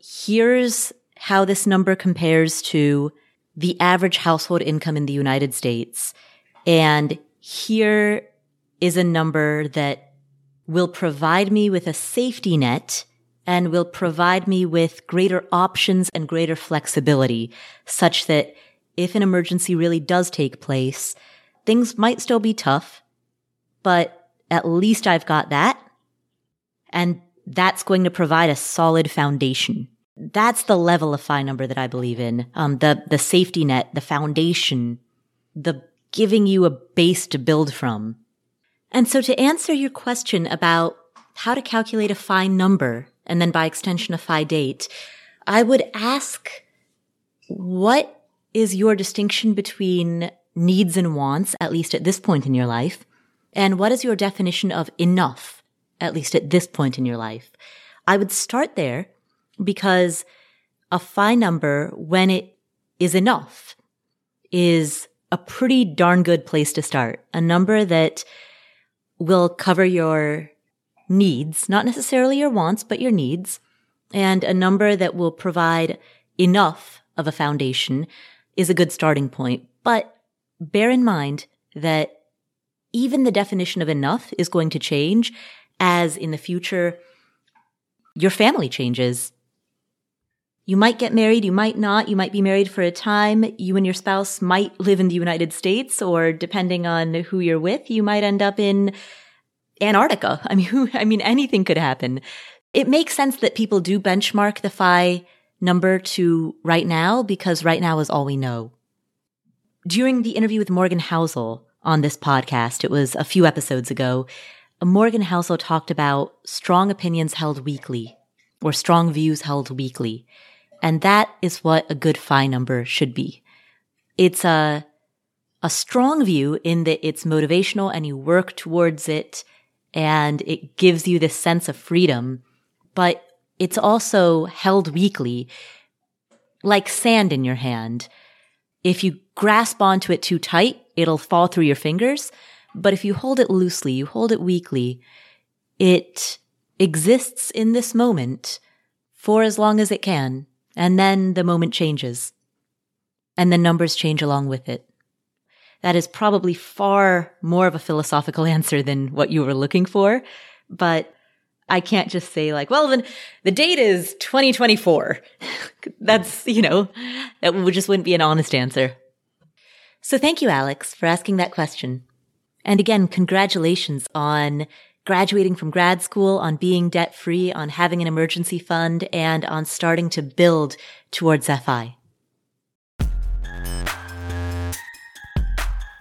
here's how this number compares to the average household income in the United States, and here is a number that will provide me with a safety net and will provide me with greater options and greater flexibility, such that if an emergency really does take place, things might still be tough, but At least I've got that. And that's going to provide a solid foundation. That's the level of FI number that I believe in. The safety net, the foundation, the giving you a base to build from. And so to answer your question about how to calculate a FI number, and then by extension a FI date, I would ask, what is your distinction between needs and wants, at least at this point in your life? And what is your definition of enough, at least at this point in your life? I would start there because a FI number, when it is enough, is a pretty darn good place to start. A number that will cover your needs, not necessarily your wants, but your needs, and a number that will provide enough of a foundation is a good starting point. But bear in mind that even the definition of enough is going to change as in the future your family changes. You might get married, you might not, you might be married for a time, you and your spouse might live in the United States, or depending on who you're with, you might end up in Antarctica. I mean, anything could happen. It makes sense that people do benchmark the FI number to right now because right now is all we know. During the interview with Morgan Housel on this podcast, it was a few episodes ago, Morgan Housel talked about strong opinions held weekly or strong views held weekly. And that is what a good FI number should be. It's a strong view in that it's motivational and you work towards it and it gives you this sense of freedom, but it's also held weakly, like sand in your hand. If you grasp onto it too tight, it'll fall through your fingers. But if you hold it loosely, you hold it weakly, it exists in this moment for as long as it can. And then the moment changes. And the numbers change along with it. That is probably far more of a philosophical answer than what you were looking for. But I can't just say like, well, then the date is 2024. That's, that just wouldn't be an honest answer. So thank you, Alex, for asking that question. And again, congratulations on graduating from grad school, on being debt-free, on having an emergency fund, and on starting to build towards FI.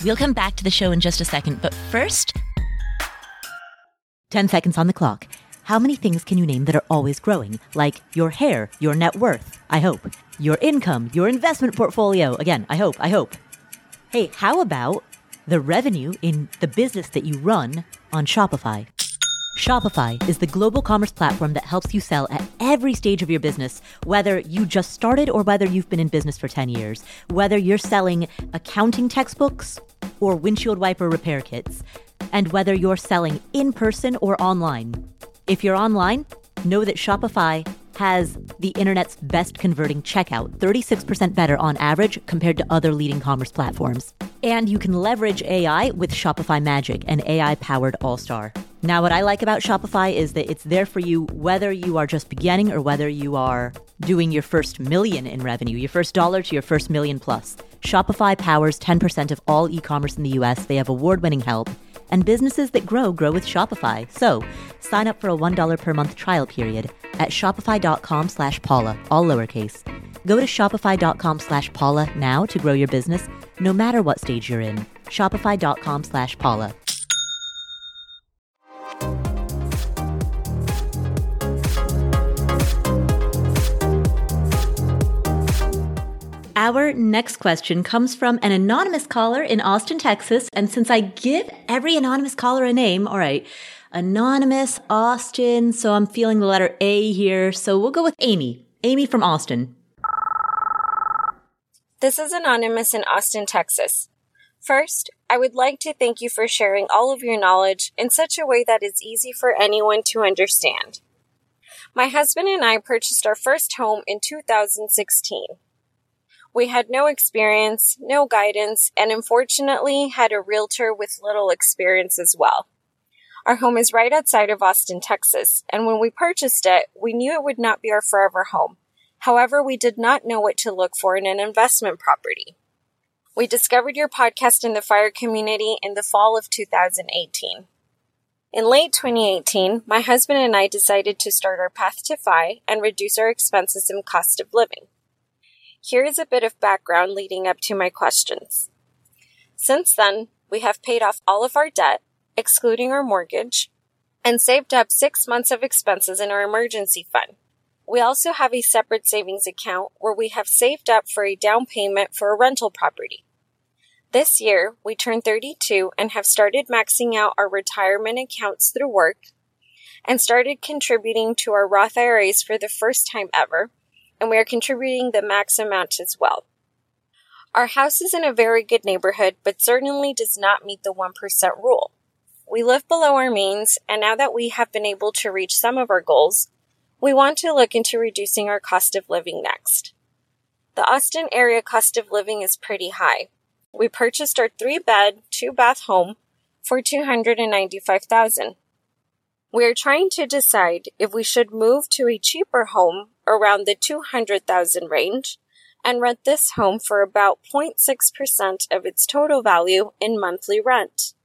We'll come back to the show in just a second, but first, 10 seconds on the clock. How many things can you name that are always growing? Like your hair, your net worth, I hope. Your income, your investment portfolio, again, I hope. Hey, how about the revenue in the business that you run on Shopify? Shopify is the global commerce platform that helps you sell at every stage of your business, whether you just started or whether you've been in business for 10 years, whether you're selling accounting textbooks or windshield wiper repair kits, and whether you're selling in person or online. If you're online, know that Shopify has the internet's best converting checkout, 36% better on average compared to other leading commerce platforms. And you can leverage AI with Shopify Magic, an AI-powered all-star. Now, what I like about Shopify is that it's there for you whether you are just beginning or whether you are doing your first million in revenue, your first dollar to your first million plus. Shopify powers 10% of all e-commerce in the U.S. They have award-winning help. And businesses that grow with Shopify. So sign up for a $1 per month trial period at shopify.com/Paula, all lowercase. Go to shopify.com/Paula now to grow your business, no matter what stage you're in. Shopify.com/Paula. Our next question comes from an anonymous caller in Austin, Texas. And since I give every anonymous caller a name, all right, anonymous Austin. So I'm feeling the letter A here. So we'll go with Amy. Amy from Austin. This is anonymous in Austin, Texas. First, I would like to thank you for sharing all of your knowledge in such a way that is easy for anyone to understand. My husband and I purchased our first home in 2016. We had no experience, no guidance, and unfortunately had a realtor with little experience as well. Our home is right outside of Austin, Texas, and when we purchased it, we knew it would not be our forever home. However, we did not know what to look for in an investment property. We discovered your podcast in the FIRE community in the fall of 2018. In late 2018, my husband and I decided to start our path to FI and reduce our expenses and cost of living. Here is a bit of background leading up to my questions. Since then, we have paid off all of our debt, excluding our mortgage, and saved up 6 months of expenses in our emergency fund. We also have a separate savings account where we have saved up for a down payment for a rental property. This year, we turned 32 and have started maxing out our retirement accounts through work and started contributing to our Roth IRAs for the first time ever, and we are contributing the max amount as well. Our house is in a very good neighborhood, but certainly does not meet the 1% rule. We live below our means, and now that we have been able to reach some of our goals, we want to look into reducing our cost of living next. The Austin area cost of living is pretty high. We purchased our 3-bed, 2-bath home for $295,000. We are trying to decide if we should move to a cheaper home around the $200,000 range and rent this home for about 0.6% of its total value in monthly rent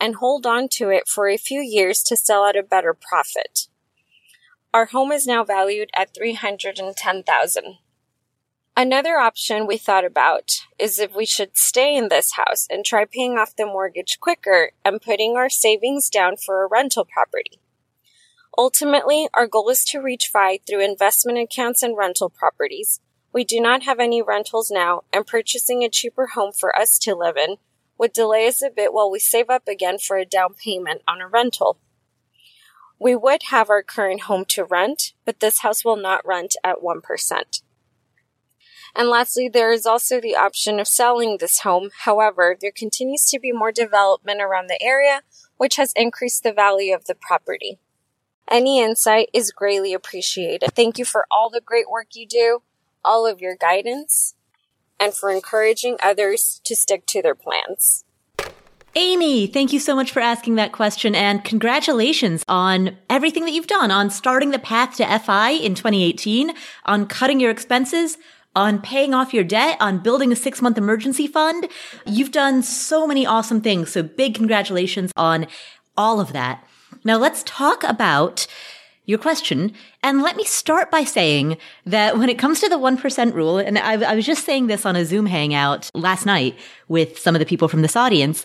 and hold on to it for a few years to sell at a better profit. Our home is now valued at $310,000. Another option we thought about is if we should stay in this house and try paying off the mortgage quicker and putting our savings down for a rental property. Ultimately, our goal is to reach FI through investment accounts and rental properties. We do not have any rentals now, and purchasing a cheaper home for us to live in would delay us a bit while we save up again for a down payment on a rental. We would have our current home to rent, but this house will not rent at 1%. And lastly, there is also the option of selling this home. However, there continues to be more development around the area, which has increased the value of the property. Any insight is greatly appreciated. Thank you for all the great work you do, all of your guidance, and for encouraging others to stick to their plans. Amy, thank you so much for asking that question, and congratulations on everything that you've done, on starting the path to FI in 2018, on cutting your expenses, on paying off your debt, on building a 6-month emergency fund. You've done so many awesome things. So big congratulations on all of that. Now let's talk about your question. And let me start by saying that when it comes to the 1% rule, and I was just saying this on a Zoom hangout last night with some of the people from this audience,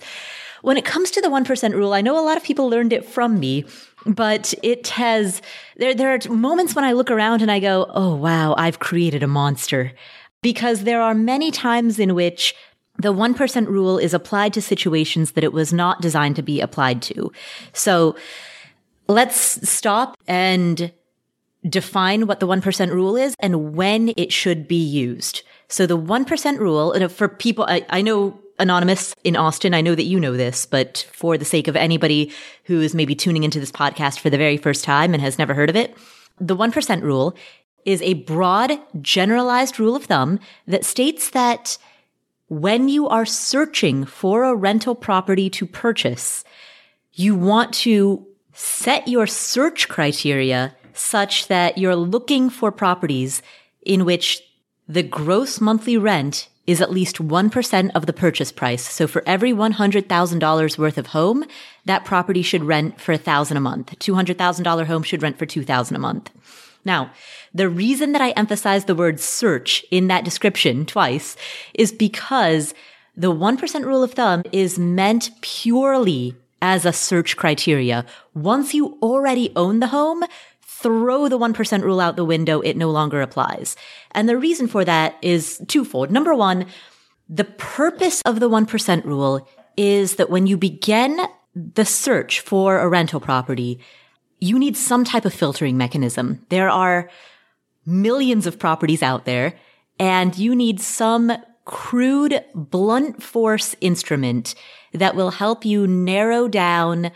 when it comes to the 1% rule, I know a lot of people learned it from me, but it has, there are moments when I look around and I go, oh, wow, I've created a monster. Because there are many times in which the 1% rule is applied to situations that it was not designed to be applied to. So let's stop and define what the 1% rule is and when it should be used. So the 1% rule, and for people, I know Anonymous in Austin, I know that you know this, but for the sake of anybody who is maybe tuning into this podcast for the very first time and has never heard of it, the 1% rule is a broad, generalized rule of thumb that states that when you are searching for a rental property to purchase, you want to set your search criteria such that you're looking for properties in which the gross monthly rent is at least 1% of the purchase price. So for every $100,000 worth of home, that property should rent for $1,000 a month. $200,000 home should rent for $2,000 a month. Now, the reason that I emphasize the word search in that description twice is because the 1% rule of thumb is meant purely as a search criteria. Once you already own the home, throw the 1% rule out the window. It no longer applies. And the reason for that is twofold. Number one, the purpose of the 1% rule is that when you begin the search for a rental property, you need some type of filtering mechanism. There are millions of properties out there, and you need some crude, blunt force instrument that will help you narrow down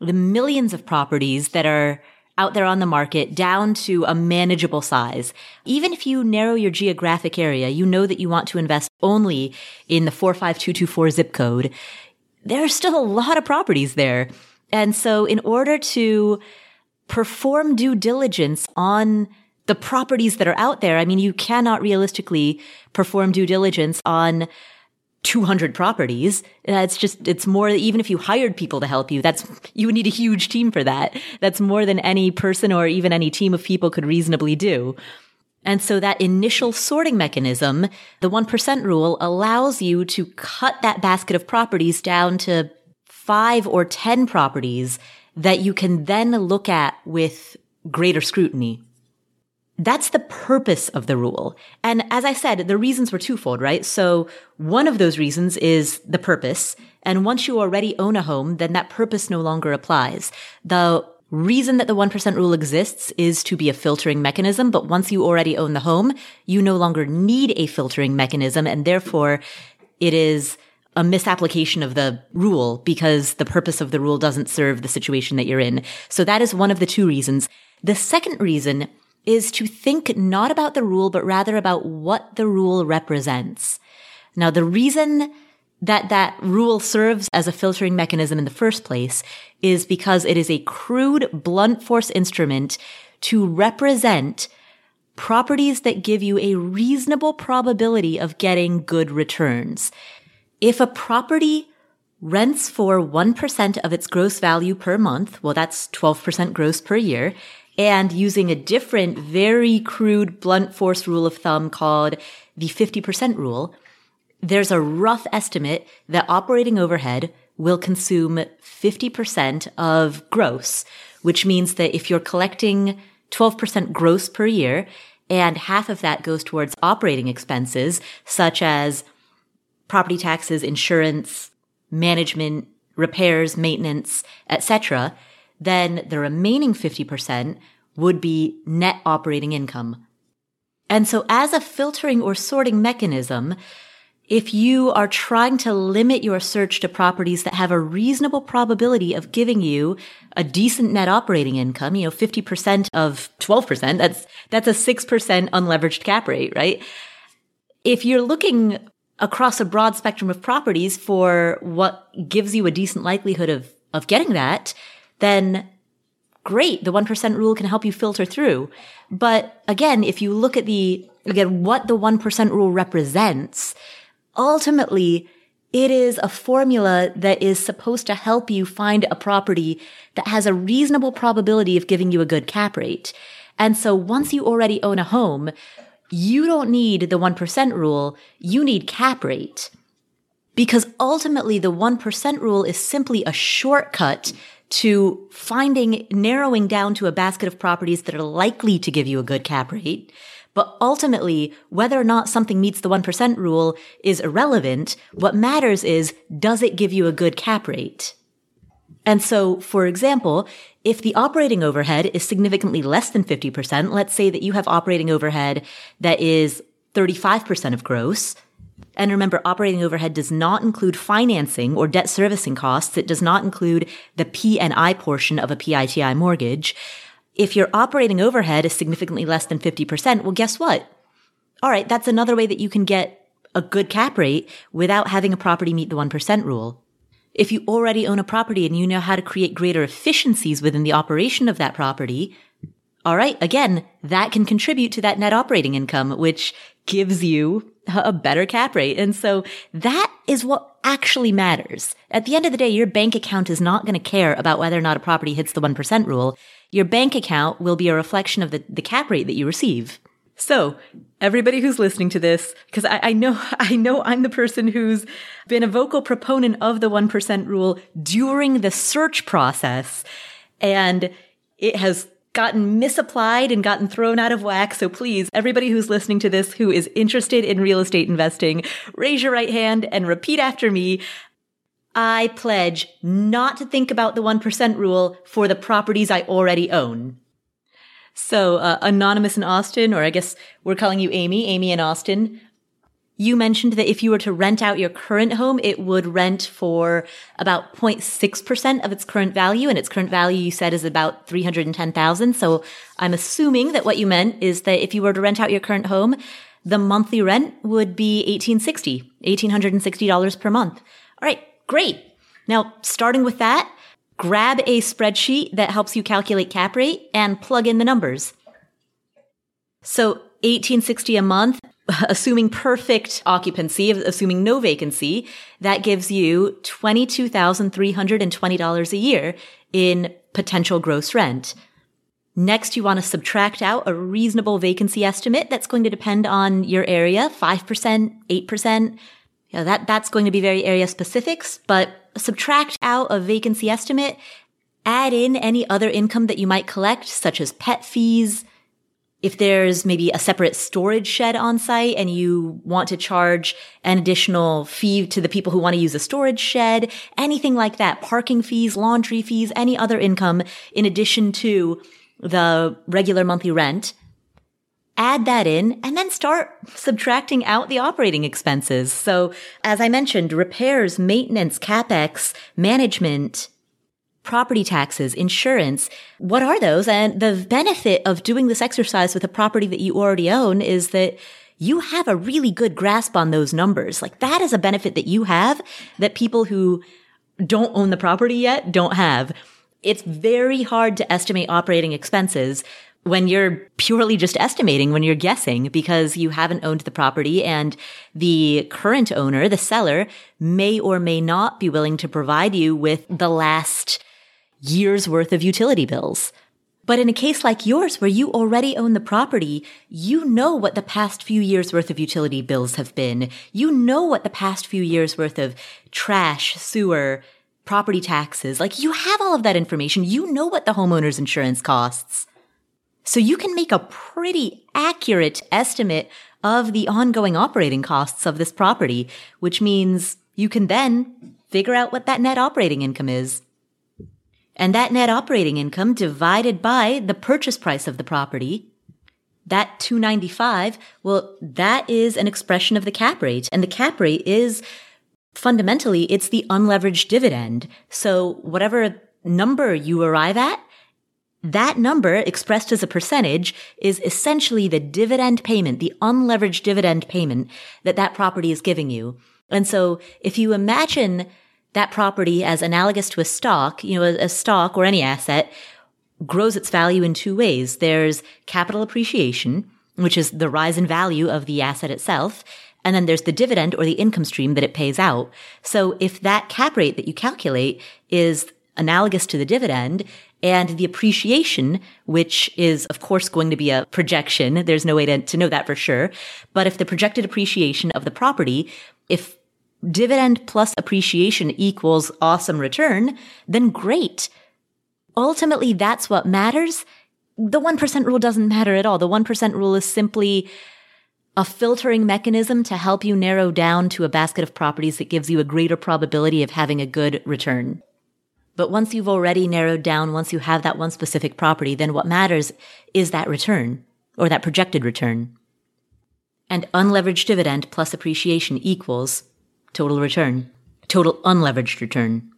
the millions of properties that are out there on the market down to a manageable size. Even if you narrow your geographic area, you know that you want to invest only in the 45224 zip code. There are still a lot of properties there. And so in order to perform due diligence on the properties that are out there, I mean, you cannot realistically perform due diligence on 200 properties. That's just, it's more, even if you hired people to help you, that's, you would need a huge team for that. That's more than any person or even any team of people could reasonably do. And so that initial sorting mechanism, the 1% rule, allows you to cut that basket of properties down to 5 or 10 properties that you can then look at with greater scrutiny. That's the purpose of the rule. And as I said, the reasons were twofold, right? So one of those reasons is the purpose. And once you already own a home, then that purpose no longer applies. The reason that the 1% rule exists is to be a filtering mechanism. But once you already own the home, you no longer need a filtering mechanism. And therefore, it is a misapplication of the rule because the purpose of the rule doesn't serve the situation that you're in. So that is one of the two reasons. The second reason is to think not about the rule, but rather about what the rule represents. Now, the reason that that rule serves as a filtering mechanism in the first place is because it is a crude, blunt force instrument to represent properties that give you a reasonable probability of getting good returns. If a property rents for 1% of its gross value per month, well, that's 12% gross per year, and using a different, very crude, blunt force rule of thumb called the 50% rule, there's a rough estimate that operating overhead will consume 50% of gross, which means that if you're collecting 12% gross per year and half of that goes towards operating expenses, such as property taxes, insurance, management, repairs, maintenance, etc., then the remaining 50% would be net operating income. And so as a filtering or sorting mechanism, if you are trying to limit your search to properties that have a reasonable probability of giving you a decent net operating income, you know, 50% of 12%, that's a 6% unleveraged cap rate, right? If you're looking across a broad spectrum of properties for what gives you a decent likelihood of getting that, then great, the 1% rule can help you filter through. But again, if you look at what the 1% rule represents, ultimately, it is a formula that is supposed to help you find a property that has a reasonable probability of giving you a good cap rate. And so once you already own a home, you don't need the 1% rule, you need cap rate. Because ultimately, the 1% rule is simply a shortcut to narrowing down to a basket of properties that are likely to give you a good cap rate. But ultimately, whether or not something meets the 1% rule is irrelevant. What matters is, does it give you a good cap rate? And so, for example, if the operating overhead is significantly less than 50%, let's say that you have operating overhead that is 35% of gross. And remember, operating overhead does not include financing or debt servicing costs. It does not include the P&I portion of a PITI mortgage. If your operating overhead is significantly less than 50%, well, guess what? All right, that's another way that you can get a good cap rate without having a property meet the 1% rule. If you already own a property and you know how to create greater efficiencies within the operation of that property, all right, again, that can contribute to that net operating income, which gives you a better cap rate. And so that is what actually matters. At the end of the day, your bank account is not going to care about whether or not a property hits the 1% rule. Your bank account will be a reflection of the cap rate that you receive. So everybody who's listening to this, because I know I'm the person who's been a vocal proponent of the 1% rule during the search process, and it has gotten misapplied and gotten thrown out of whack. So please, everybody who's listening to this who is interested in real estate investing, raise your right hand and repeat after me. I pledge not to think about the 1% rule for the properties I already own. So Anonymous in Austin, or I guess we're calling you Amy in Austin, you mentioned that if you were to rent out your current home, it would rent for about 0.6% of its current value. And its current value, you said, is about $310,000. So I'm assuming that what you meant is that if you were to rent out your current home, the monthly rent would be $1,860 per month. All right, great. Now, starting with that, grab a spreadsheet that helps you calculate cap rate and plug in the numbers. So $1,860 a month assuming perfect occupancy, assuming no vacancy, that gives you $22,320 a year in potential gross rent. Next, you want to subtract out a reasonable vacancy estimate that's going to depend on your area, 5%, 8%. You know, that's going to be very area specifics, but subtract out a vacancy estimate, add in any other income that you might collect, such as pet fees. If there's maybe a separate storage shed on site and you want to charge an additional fee to the people who want to use a storage shed, anything like that, parking fees, laundry fees, any other income in addition to the regular monthly rent, add that in and then start subtracting out the operating expenses. So as I mentioned, repairs, maintenance, CapEx, management, property taxes, insurance, what are those? And the benefit of doing this exercise with a property that you already own is that you have a really good grasp on those numbers. Like, that is a benefit that you have that people who don't own the property yet don't have. It's very hard to estimate operating expenses when you're purely just estimating, when you're guessing, because you haven't owned the property and the current owner, the seller, may or may not be willing to provide you with the last year's worth of utility bills. But in a case like yours, where you already own the property, you know what the past few years' worth of utility bills have been. You know what the past few years' worth of trash, sewer, property taxes, like, you have all of that information. You know what the homeowner's insurance costs. So you can make a pretty accurate estimate of the ongoing operating costs of this property, which means you can then figure out what that net operating income is. And that net operating income divided by the purchase price of the property, that $295, well, that is an expression of the cap rate. And the cap rate is, fundamentally, it's the unleveraged dividend. So whatever number you arrive at, that number expressed as a percentage is essentially the dividend payment, the unleveraged dividend payment that that property is giving you. And so if you imagine that property as analogous to a stock, you know, a stock or any asset grows its value in two ways. There's capital appreciation, which is the rise in value of the asset itself. And then there's the dividend or the income stream that it pays out. So if that cap rate that you calculate is analogous to the dividend and the appreciation, which is of course going to be a projection, there's no way to know that for sure. But if the projected appreciation of the property, if dividend plus appreciation equals awesome return, then great. Ultimately, that's what matters. The 1% rule doesn't matter at all. The 1% rule is simply a filtering mechanism to help you narrow down to a basket of properties that gives you a greater probability of having a good return. But once you've already narrowed down, once you have that one specific property, then what matters is that return, or that projected return. And unleveraged dividend plus appreciation equals total return, total unleveraged return.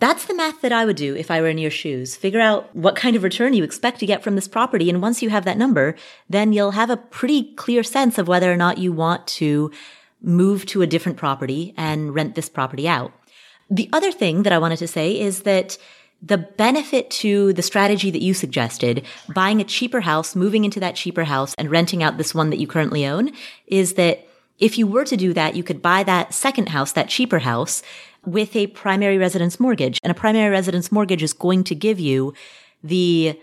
That's the math that I would do if I were in your shoes. Figure out what kind of return you expect to get from this property. And once you have that number, then you'll have a pretty clear sense of whether or not you want to move to a different property and rent this property out. The other thing that I wanted to say is that the benefit to the strategy that you suggested, buying a cheaper house, moving into that cheaper house, and renting out this one that you currently own, is that if you were to do that, you could buy that second house, that cheaper house, with a primary residence mortgage. And a primary residence mortgage is going to give you the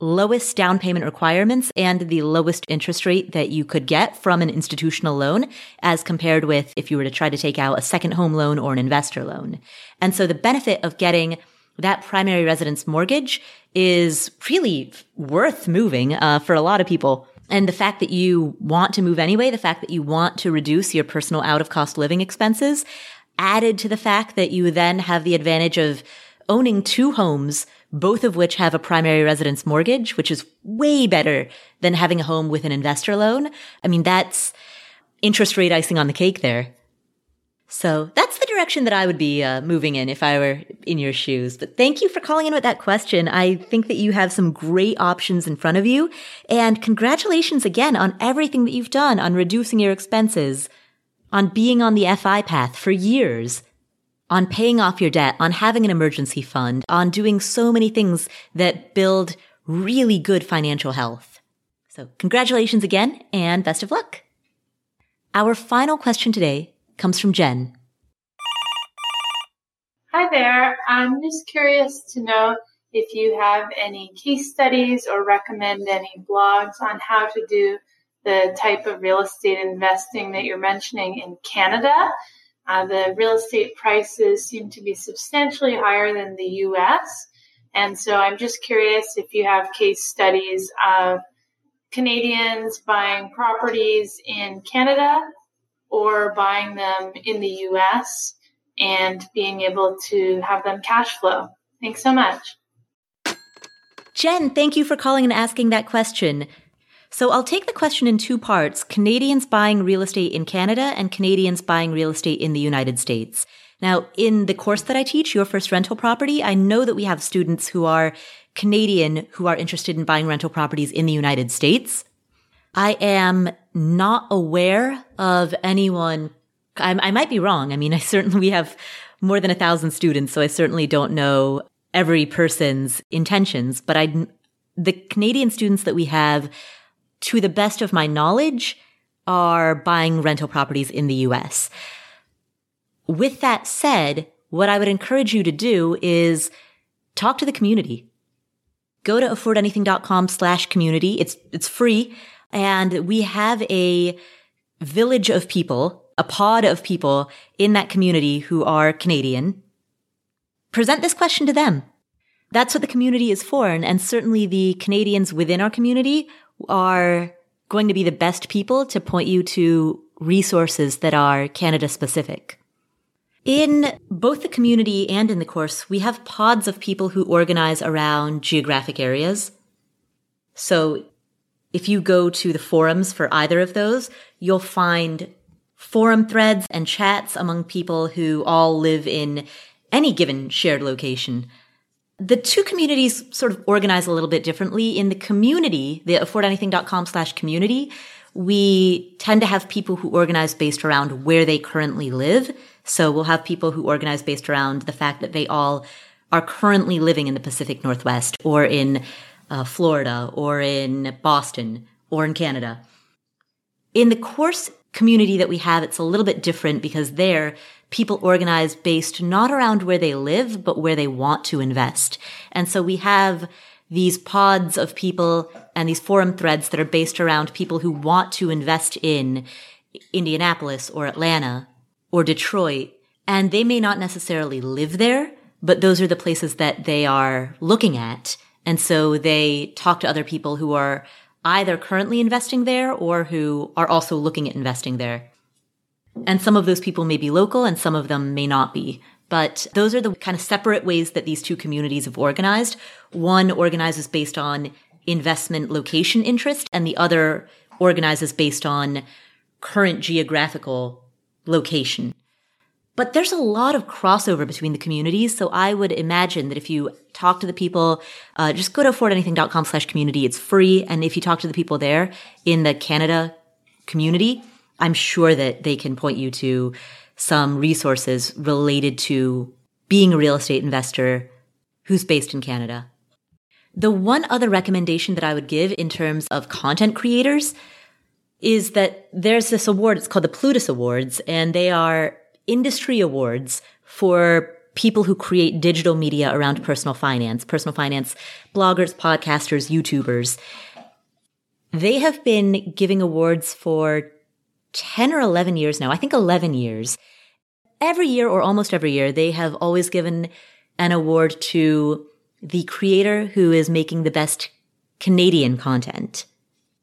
lowest down payment requirements and the lowest interest rate that you could get from an institutional loan as compared with if you were to try to take out a second home loan or an investor loan. And so the benefit of getting that primary residence mortgage is really worth moving for a lot of people. And the fact that you want to move anyway, the fact that you want to reduce your personal out-of-cost living expenses, added to the fact that you then have the advantage of owning two homes, both of which have a primary residence mortgage, which is way better than having a home with an investor loan. I mean, that's interest rate icing on the cake there. So that's the direction that I would be moving in if I were in your shoes. But thank you for calling in with that question. I think that you have some great options in front of you. And congratulations again on everything that you've done, on reducing your expenses, on being on the FI path for years, on paying off your debt, on having an emergency fund, on doing so many things that build really good financial health. So congratulations again and best of luck. Our final question today comes from Jenn. Hi there. I'm just curious to know if you have any case studies or recommend any blogs on how to do the type of real estate investing that you're mentioning in Canada. The real estate prices seem to be substantially higher than the U.S., and so I'm just curious if you have case studies of Canadians buying properties in Canada or buying them in the U.S. and being able to have them cash flow. Thanks so much. Jenn, thank you for calling and asking that question. So I'll take the question in two parts, Canadians buying real estate in Canada and Canadians buying real estate in the United States. Now, in the course that I teach, Your First Rental Property, I know that we have students who are Canadian who are interested in buying rental properties in the United States. I am not aware of anyone. I might be wrong. I mean, we have more than 1,000 students, so I certainly don't know every person's intentions. But the Canadian students that we have, to the best of my knowledge, are buying rental properties in the U.S. With that said, what I would encourage you to do is talk to the community. Go to affordanything.com/community. It's free. And we have a village of people, a pod of people in that community who are Canadian. Present this question to them. That's what the community is for. And certainly the Canadians within our community are going to be the best people to point you to resources that are Canada specific. In both the community and in the course, we have pods of people who organize around geographic areas. So if you go to the forums for either of those, you'll find forum threads and chats among people who all live in any given shared location. The two communities sort of organize a little bit differently. In the community, the affordanything.com/community, we tend to have people who organize based around where they currently live. So we'll have people who organize based around the fact that they all are currently living in the Pacific Northwest or in Florida or in Boston or in Canada. In the course community that we have, it's a little bit different because there, people organize based not around where they live, but where they want to invest. And so we have these pods of people and these forum threads that are based around people who want to invest in Indianapolis or Atlanta or Detroit. And they may not necessarily live there, but those are the places that they are looking at. And so they talk to other people who are either currently investing there or who are also looking at investing there. And some of those people may be local and some of them may not be. But those are the kind of separate ways that these two communities have organized. One organizes based on investment location interest and the other organizes based on current geographical location. But there's a lot of crossover between the communities. So I would imagine that if you talk to the people, just go to affordanything.com/community. It's free. And if you talk to the people there in the Canada community, I'm sure that they can point you to some resources related to being a real estate investor who's based in Canada. The one other recommendation that I would give in terms of content creators is that there's this award. It's called the Plutus Awards, and they are industry awards for people who create digital media around personal finance bloggers, podcasters, YouTubers. They have been giving awards for 10 or 11 years now, I think 11 years. Every year or almost every year, they have always given an award to the creator who is making the best Canadian content.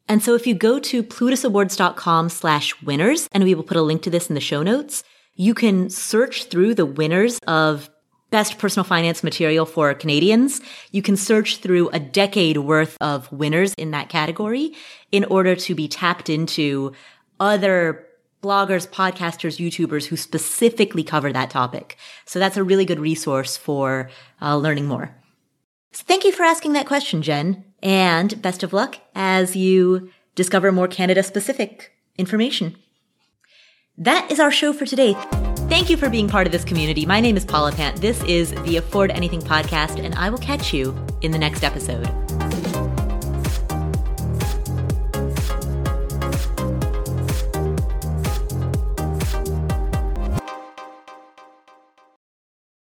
And so if you go to plutusawards.com/winners, and we will put a link to this in the show notes, you can search through the winners of best personal finance material for Canadians. You can search through a decade worth of winners in that category in order to be tapped into other bloggers, podcasters, YouTubers who specifically cover that topic. So that's a really good resource for learning more. So thank you for asking that question, Jenn, and best of luck as you discover more Canada-specific information. That is our show for today. Thank you for being part of this community. My name is Paula Pant. This is the Afford Anything podcast, and I will catch you in the next episode.